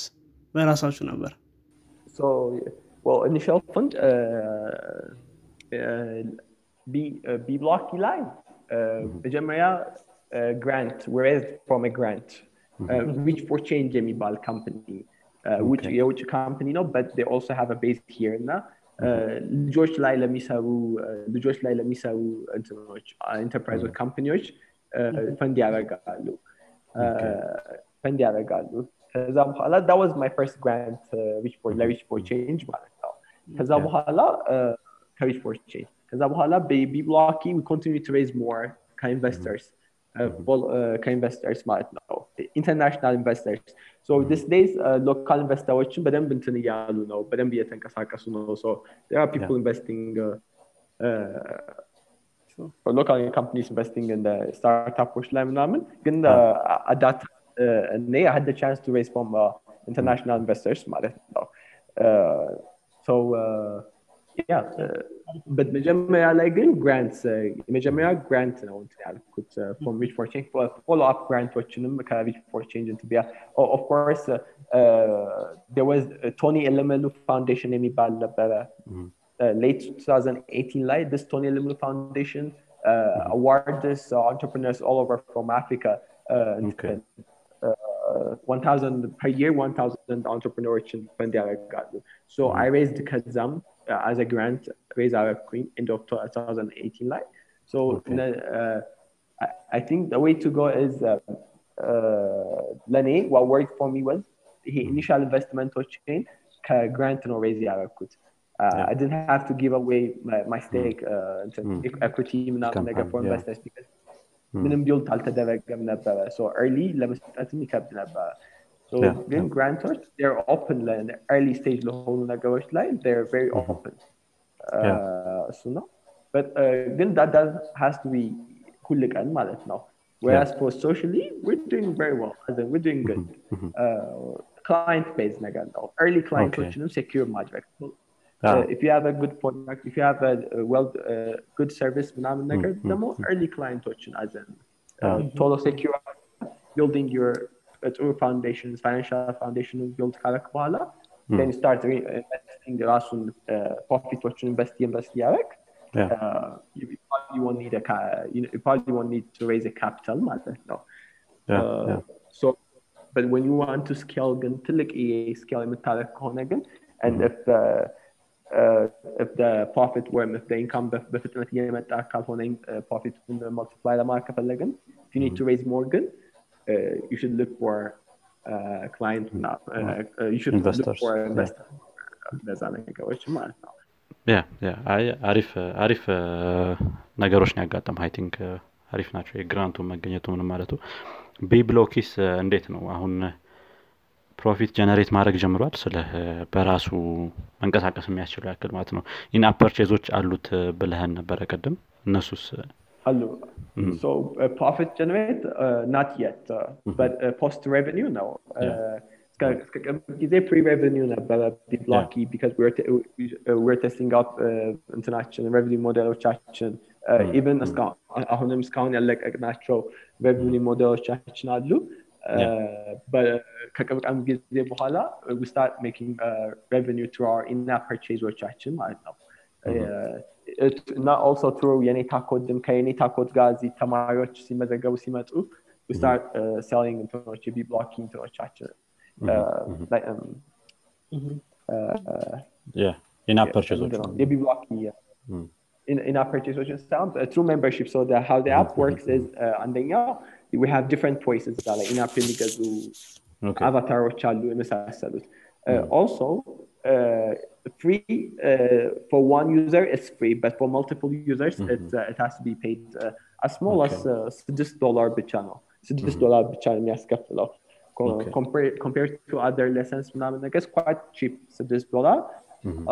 በራሳችሁ ነበር? So well initial fund uh, uh B uh, B block line uh mm-hmm. Jamaya uh, grant whereas from a grant mm-hmm. uh, which for change Jamibal company uh, which okay. yeah, which company no but they also have a base here now George Laila Misawu the George Laila Misawu enterprise company fund yaragallu fund yaragallu ከዛ በኋላ that was my first grant uh, which for mm-hmm. which for change ማለት ነው ከዛ በኋላ which for change ከዛ በኋላ በቢ ብሎኪ we continue to raise more co-investors uh, uh, co-investors ማለት ነው international investors so these days uh, local investors በደንብ እንትን እያሉ ነው በደንብ እየተንቀሳቀሱ ነው so there are people yeah. investing uh, uh, so for local companies investing in the startup push ላይ ምናምን ግን አዳት እኔ I had the chance to raise from uh, international investors ማለት ነው uh, so uh, yeah uh, but mejemeya like grants mejemeya grant ነው ያልኩት from which for change follow up grantochንም ከአብይ for change into be of course uh, uh, there was Tony Elemelu Foundation የሚባል ነበረ late twenty eighteen ላይ this Tony Elemelu Foundation uh, awarded uh, entrepreneurs all over from Africa uh, okay. uh, one thousand per year one thousand entrepreneurs fund ያደርጋሉ so I raised ከዛም Uh, as a grant raise our queen in twenty eighteen like so okay. uh, I, I think the way to go is uh, uh Lani what worked for me was he initial investment was chain grant no raise our quit uh, yeah. I didn't have to give away my, my stake uh mm. equity not mega for investors yeah. because ምንም ቢውል አልተደረገም ነበር so early ለመስጠት የሚከብድ ነበር So yeah, then yeah. grantors they're open in the early stage ለሆኑ ነገሮች ላይ they're very mm-hmm. open. Uh yeah. so no. But uh, then that that has to be ሁሉ ቀን ማለት ነው. Whereas yeah. for socially we're doing very well. As in, we're doing good. Mm-hmm. Uh client base ነገር ነው. Early client collection okay. secure ማድረግ. So yeah. uh, if you have a good product, if you have a, a well uh, good service ምናምን ነገር ደግሞ early client collection as in uh, yeah. total secure building your through foundations financial foundation of build karak bahala mm. then you start re- investing the last one uh, profit what you invest invest yarak yeah. uh, you probably won't need a ca- you, know, you probably won't need to raise a capital matter no yeah, uh, yeah. so but when you want to scale gan tilik e scale metallic hone gan and mm. if uh, if the profit were if the income በፍጥነት እየመጣ ካልሆነ profitን multiply ለማድረግ ከፈለግን if you need to raise more ግን uh, you should look for uh, client uh, uh, you should investors. Look for investors that's all I got ማለት ነው yeah yeah I አሪፍ አሪፍ ነገሮች ነው ያጋጠም I think አሪፍ ናቸው የግራንቱ መገኘቱ ምን ማለት ነው ቢብሎኪስ እንዴት ነው አሁን profit generate ማድረግ ጀምሯል ስለ በራሱ መንቀሳቀስ የሚያስችለው ያክል ማለት ነው in purchases አሉት ብለህን ነበር ቀደም እነሱስ አሉ so uh, profit generate uh, not yet uh, mm-hmm. but uh, post revenue now it's got ጊዜ pre revenue ነበር ቢብሎኪ yeah. because we were t- we, uh, we were testing out uh, international revenue modelዎቻችን uh, mm-hmm. even እስካሁን አሁንም እስካሁን ያለቀቅናቸው revenue modelዎቻችን አሉ Yeah. Uh, but ከቀብቃም ጊዜ በኋላ we start making uh, revenue through our in-app purchase which actually ማለት ነው not also through የኔታ ኮድም ከኔታ ኮድ ጋር እዚህ ተማሪዎች ሲመዘገቡ ሲመጡ we start uh, selling እንትኖች ቢብሎኪ እንትኖች actually like um uh yeah in-app purchase which ቢብሎኪ in in-app purchase which sounds uh, through membership so that how the app works is uh, አንደኛው we have different choices that like in app የሚገዙ አቫታሮች አሉ የመሳሰሉት also uh, free uh, for one user it's free but for multiple users mm-hmm. it's uh, it has to be paid uh, as small okay. as six dollars ብቻ ነው six dollars ብቻ የሚያስከፍለው compared to other lessons ምናምን ነገር quite cheap six dollars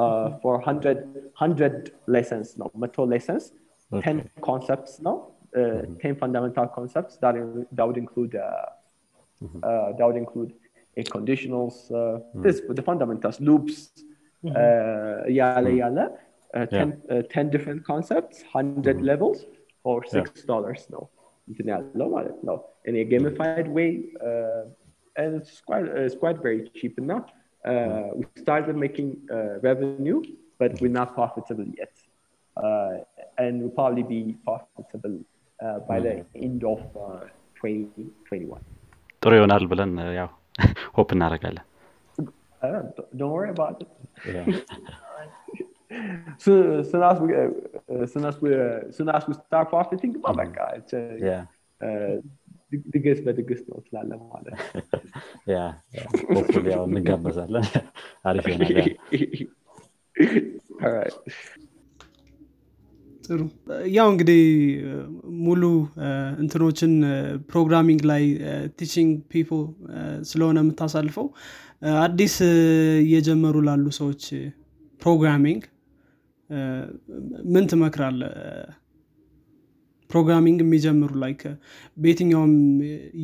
uh, for one hundred lessons no one hundred lessons okay. ten concepts no uh mm-hmm. ten fundamental concepts that in, that would include uh, mm-hmm. uh that would include a conditionals uh mm-hmm. this the fundamentals loops mm-hmm. uh yala yala uh, yeah. ten uh, ten different concepts one hundred mm-hmm. levels for six dollars yeah. no internal no in a gamified way uh and it's quite uh, it's quite very cheap enough uh mm-hmm. we started making uh, revenue but we're not profitable yet uh and we'll probably be profitable Uh, by the end of uh, twenty twenty-one ጥሩ ይሆናል ብለን ያው ሆፕ እናደርጋለን don't worry about it yeah. so soon as we uh, soon as we uh, soon as we start profiting about that guy it's uh, yeah uh, the guess but the guess ነው ስላለ ማለት yeah hopefully ያው እንጋበዛለን አሪፍ ይሆናል all right ጥሩ ያው እንግዲህ ሙሉ እንትኖችን ፕሮግራሚንግ ላይ ቲቺንግ people ስለሆነ የምታሳልፈው አዲስ እየጀመሩ ላሉ ሰዎች ፕሮግራሚንግ ምን ትመክራለህ ፕሮግራሚንግ የሚጀምሩ ላይክ በየትኛውም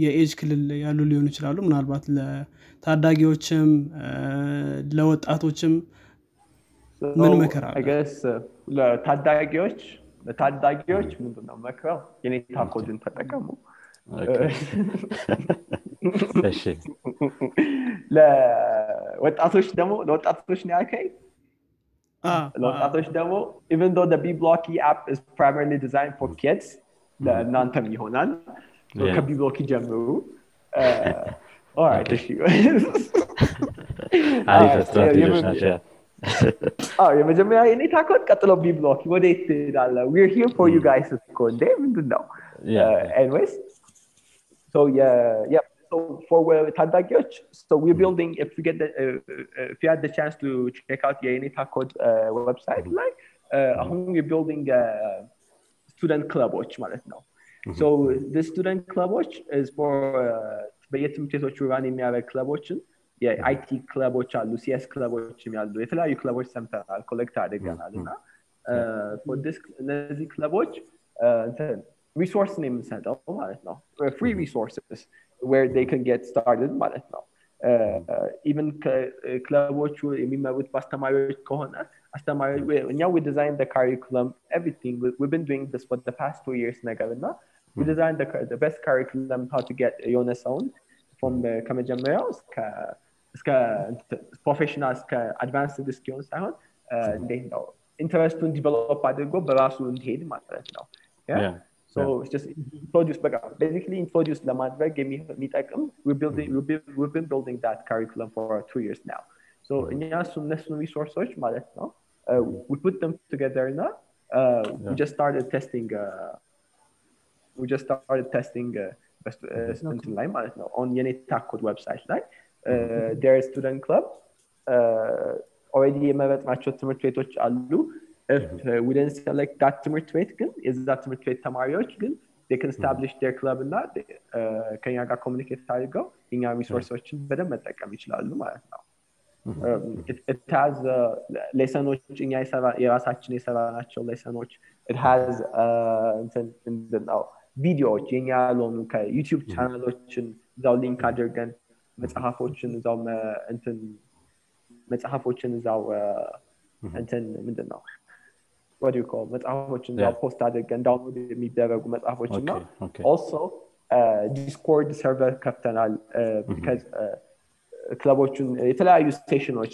የኤጅ ክልል ያሉ ሊሆኑ ይችላሉ ምናልባት ለታዳጊዎችም ለወጣቶችም ምን መከራለህ I guess ለታዳጊዎች ለታዳጊዎች ምንድነው መከራው የኔታ ኮድን ተጠቀሙ እሺ ለወጣቶች ደግሞ ለወጣቶች ነው ያልከኝ አ ለወጣቶች ደግሞ even though the ቢብሎኪ app is primarily designed for kids ለእናንተም ይሆናል ከቢብሎኪ ጀምሩ all right እሺ አሪፍ ስትራቴጂ ናቸው አው የመጀመሪያ የኔታ ኮድ ቀጥሎ ቢብሎኪ ወዴት ዳላ we are here for you guys to code ምንድነው uh, anyways so yeah yeah so for ታዳጊዎች so we're building if you get the uh, if you had the chance to check out the የኔታ ኮድ uh, website like አሁን uh, we're building a student clubዎች ማለት ነው so the student clubዎች is for በየትምህርት ቤቶች run የሚያደርግ ክለቦችን የአይቲ ክለቦች አሉ ሲኤስ ክለቦችም ያሉ የተለያዩ ክለቦች ሰምተናል ኮሌክት አድርገናልና for this እነዚህ ክለቦች እንትን ሪሶርስ ነው የምንሰጠው ማለት ነው free resources where they can get started ማለት ነው even ክለቦቹ የሚመሩት በአስተማሪዎች ከሆነ አስተማሪዎች እኛ we designed the curriculum everything we've been doing this for the past two years ነገርና we designed the, the best curriculum how to get የሆነ ሰውን from ከመጀመሪያው እስከ እስከ ፕሮፌሽናል እስከ አድቫንስድ ስኪልስ አሁን እንዴት ነው ኢንተረስቱን ዲቨሎፕ አድርጎ በራሱ እንዲሄድ ማለት ነው ያ so it's just introduce back basically introduce ለማድረግ የሚጠቅም we building we've been building that curriculum for two years now so እኛ እሱን እነሱን ሪሶርሶች ማለት ነው uh, we put them together enough. Uh, yeah. We just started testing. Uh, we just started testing uh, best, uh, student online, on የኔታኮድ website ላይ there is student club. Uh, already የመረጥናቸው ትምህርት ቤቶች አሉ. If uh, we didn't select that ትምህርት ቤት ግን የዛ ትምህርት ቤት ተማሪዎች ግን they can establish their club እና ከኛ ጋር ኮሙኒኬት አድርገው የኛ ሪሶርሶችን በደንብ መጠቀም ይችላሉ ማለት ነው. Um, it, it has uh, lessons in የራሳችን የሰራናቸው lessons. It has uh, in, in the now videos in ያሉን ከYouTube ቻናሎችን ዛው ሊንክ አድርገን መጽሐፎችን ዛው እንትን መጽሐፎችን ዛው እንትን ምንድን ነው what do you call መጽሐፎችን ዛው ፖስት አድርገን ዳውንሎድ የሚደረጉ መጽሐፎችን ነው. Also uh, Discord server ከፍተናል uh, because uh, ክለቦቹን የተለያዩ ስቴሽኖች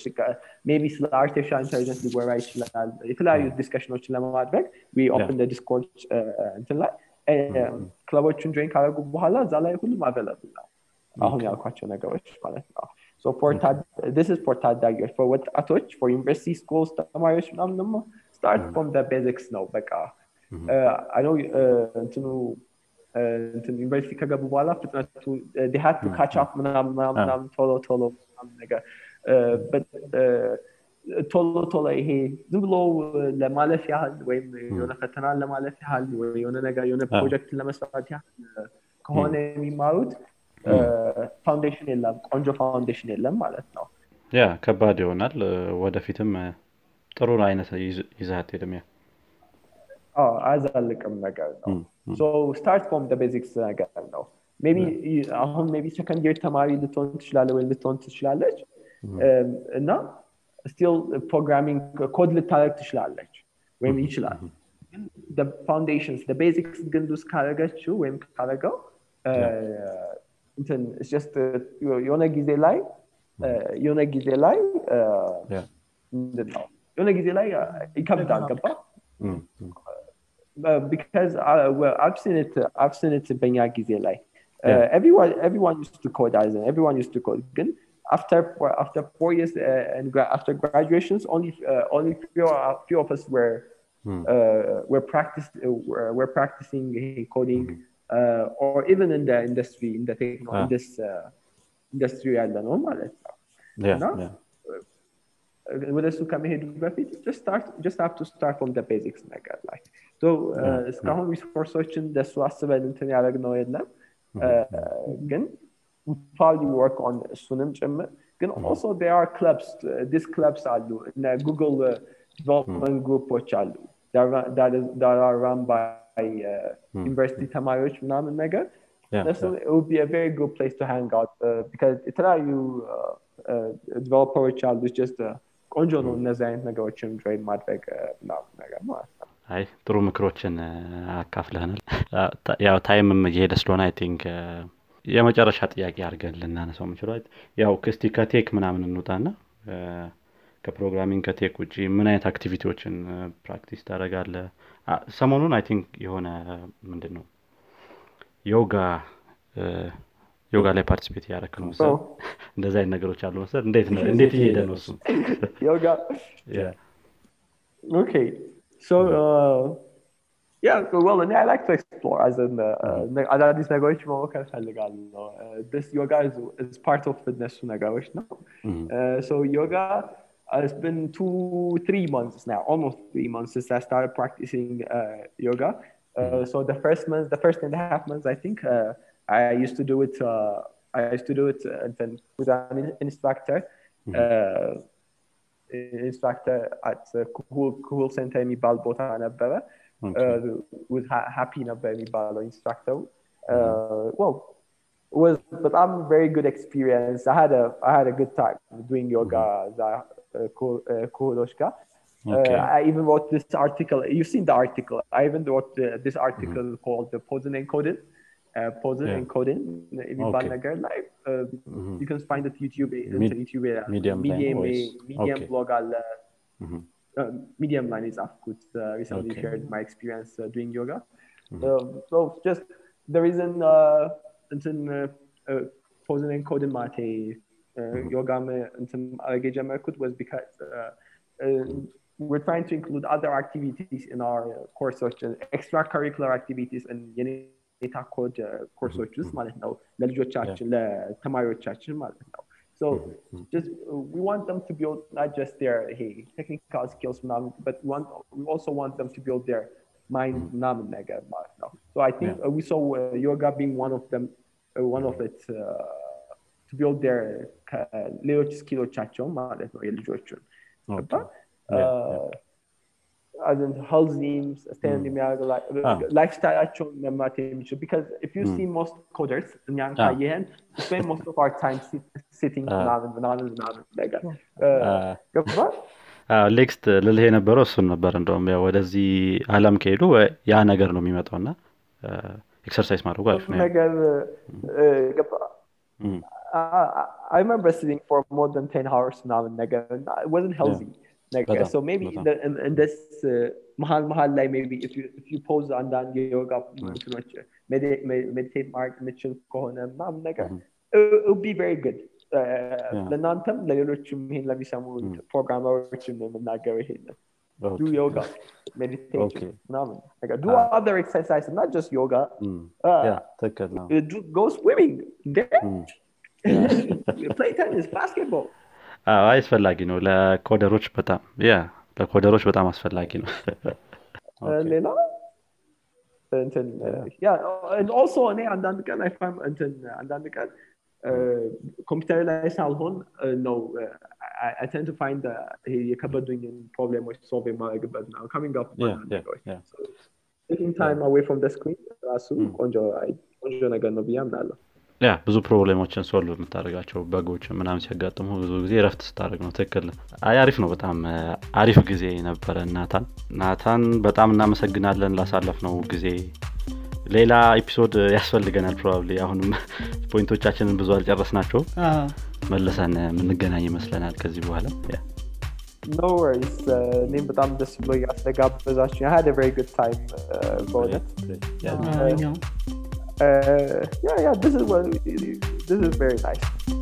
maybe ስለ artificial intelligence ሊወራ ይችላል የተለያዩ ዲስከሽኖችን ለማድረግ we open the Discord እንትን ላይ ክለቦቹን join ካደረጉ በኋላ እዛ ላይ ሁሉም available ነው አሁን ያልኳቸው ነገሮች ማለት ነው. So for this is for ታዳጊዎች for ወጣቶች for university schools ተማሪዎች ምናምን ደግሞ start from the basics ነው በቃ I know እንትኑ እንትን ዩኒቨርሲቲ ከገቡ በኋላ ፍጥነቱ they had to catch up ምናምን ምናምን ቶሎ ቶሎ ምናምን ነገር ቶሎ ቶሎ ይሄ ዝም ብሎ ለማለፍ ያህል ወይም የሆነ ፈተና ለማለፍ ያህል ወይ የሆነ ነገር የሆነ ፕሮጀክት ለመስራት ያህል ከሆነ የሚማሩት ፋውንዴሽን የለም ቆንጆ ፋውንዴሽን የለም ማለት ነው ያ ከባድ ይሆናል ወደፊትም ጥሩ አይነት ይዛት ይደም ያ አዎ አዛልቀም ነገር ነው. So start from the basics again now. Maybe አሁን maybe second year ተማሪ ልትሆን ትችላለህ ወይ ልትሆን ትችላለች እና still programming code ልታደርግ ትችላለች ወይም ይችላል ግን the foundations the basics ግን ዱስ ካደረገችው ወይም ካደረገው እንትን it's just የሆነ ጊዜ ላይ የሆነ ጊዜ ላይ የሆነ ጊዜ ላይ ይከብዳል ገባ Uh, because I uh, well I've seen it uh, I've seen it በኛ ጊዜ ላይ everyone everyone used to code as and everyone used to code ግን after after four years uh, and gra- after graduations only uh, only few uh, few of us were mm. uh, were practiced uh, were, were practicing coding uh, or even in the industry in the technology ah. in this uh, industry ያለ ነው ማለት ነው yeah no? yeah with us to come here rapid just start just have to start from the basics like that like so እስካሁን ሪሶርሶችን ደስ አስበን እንትን ያደረግነው የለም ግን probably work on እሱንም ጭምር ግን also there are clubs these clubs are in the Google uh, development groups አሉ that that is that are run by uh, university ተማሪዎች ምናምን ነገር so it would be a very good place to hang out uh, because የተለያዩ uh, uh, developers are just uh, ቆንጆ ነው እነዚህ አይነት ነገሮችን join ማድረግ ምናምን ነገር ማለት ነው አይ ጥሩ ምክሮችን አካፍለናል ያው ታይምም እየሄደ ስለሆነ አይ ቲንክ የመጨረሻ ጥያቄ አድርገን ልናነሳው እንችላለን ያው ክስቲ ከቴክ ምናምን እንውጣና ከፕሮግራሚንግ ከቴክ ውጪ ምን አይነት አክቲቪቲዎችን ፕራክቲስ ታደርጋለህ ሰሞኑን አይ ቲንክ የሆነ ምንድነው ዮጋ ዮጋ ላይ ፓርቲሲፔት ያደረክ ነው ሰው እንደዛ አይነት ነገሮች አሉ መሰል እንዴት ነው እንዴት እየሄደ ነው እሱ ዮጋ ያ ኦኬ So, uh, yeah, well, and I like to explore as in አዳዲስ ነገሮች መሞከር ፈልጋለሁ. This yoga is, is part of fitness ነገሮች ነው. So yoga has been two, three months now, almost three months since I started practicing uh, yoga. Uh, so the first month, the first and a half months, I think uh, I used to do it, uh, I used to do it uh, and then with an instructor. Uh, instructor at cool cool center የሚባል ቦታ ነበረ with happy ነበር የሚባለው instructor uh well it was but I'm very good experience I had a I had a good time doing yoga that cool cool yoga I even wrote this article you've seen the article I even wrote the, this article mm-hmm. called the Posen and Coden uh Posen yeah. and Coden የሚባል ነገር ላይ Uh, mm-hmm. you can find it YouTube Mid- YouTube uh, medium medium, medium okay. blog al mm-hmm. uh, medium line is up good uh, recently okay. shared my experience uh, doing yoga mm-hmm. um, so just the reason uh until uh, uh, Posen and Coden mate uh, yoga me until I get jammed was because uh, uh, we're trying to include other activities in our course, such as extracurricular activities and የታኮድ ኮርሶች ውስጥ ማለት ነው ለልጆቻችን ለተማሪዎቻችን ማለት ነው. So just we want them to build not just their hey technical skills but want we also want them to build their mind numb ነገር ማለት ነው. So I think yeah. uh, we saw uh, yoga being one of them uh, one of it uh, to build their ሌሎች ስኪሎቻቸው ማለት ነው የልጆቹን አባ and health needs, standing mm. lifestyle actually matter because if you mm. see most coders nyan kayen spend most of our time sit, sitting down and down and down like uh ገባ አዎ ሌክስት ለልሄ ነበርው እሱ ነበር እንደውም ያው ወደዚህ ዓለም ከሄዱ ያ ነገር ነው የሚመጣውና ኤክሰርሳይዝ ማድረግ አልፍ ነው ነገር ገባ I remember sitting for more than ten hours now and ነገር it wasn't healthy yeah. Like, so maybe in, the, in, in this mahal uh, mahal like maybe if you if you pose on that yoga yeah. meditate meditate mark mitchell kohona mam naga it would be very good ለናንተም ለሌሎችም ይሄን ለሚሰሙ ፕሮግራመሮችም ለምናገር ይሄን do yoga meditation okay. nam naga do ah. other exercises not just yoga mm. uh, yeah take it now do, go swimming there mm. yeah. play tennis basketball አዎ አስፈልጊ ነው ለኮደሮች በጣም ያ ለኮደሮች በጣም አስፈልጊ ነው ሌላ እንትን ያ and also እኔ አንዳንድ ቀን I find እንትን አንዳንድ ቀን ኮምፒውተር ላይ ሳልሆን ነው I tend to find the የከበዱኝ ፕሮብሌሞች solve የማደርግበት ነው coming up with yeah so taking time away from the screen ራሱ ቆንጆ ቆንጆ ነገር ነው ብዬ አምናለሁ ያ ብዙ ፕሮብሌሞችን ሶልቭ የምታደርጋቸው በጎች ምናም ሲያጋጥሙ ብዙ ጊዜ ረፍት ስታደርግ ነው ተከለ አሪፍ ነው በጣም አሪፍ ጊዜ ነበር ናታን ናታን በጣም እናመሰግናለን ላሳለፍነው ጊዜ ሌላ ኤፒሶድ ያስፈልገናል probably አሁንም ፖይንቶቻችንን ብዙ አልጨረስናቸው መልሰን እንገናኝ ይመስለናል ከዚህ በኋላ ያ no worries እኔም በጣም ደስ ብሎኝ አስተጋብዛችሁ I had a very good time about it yeah yeah yeah this is what this is very nice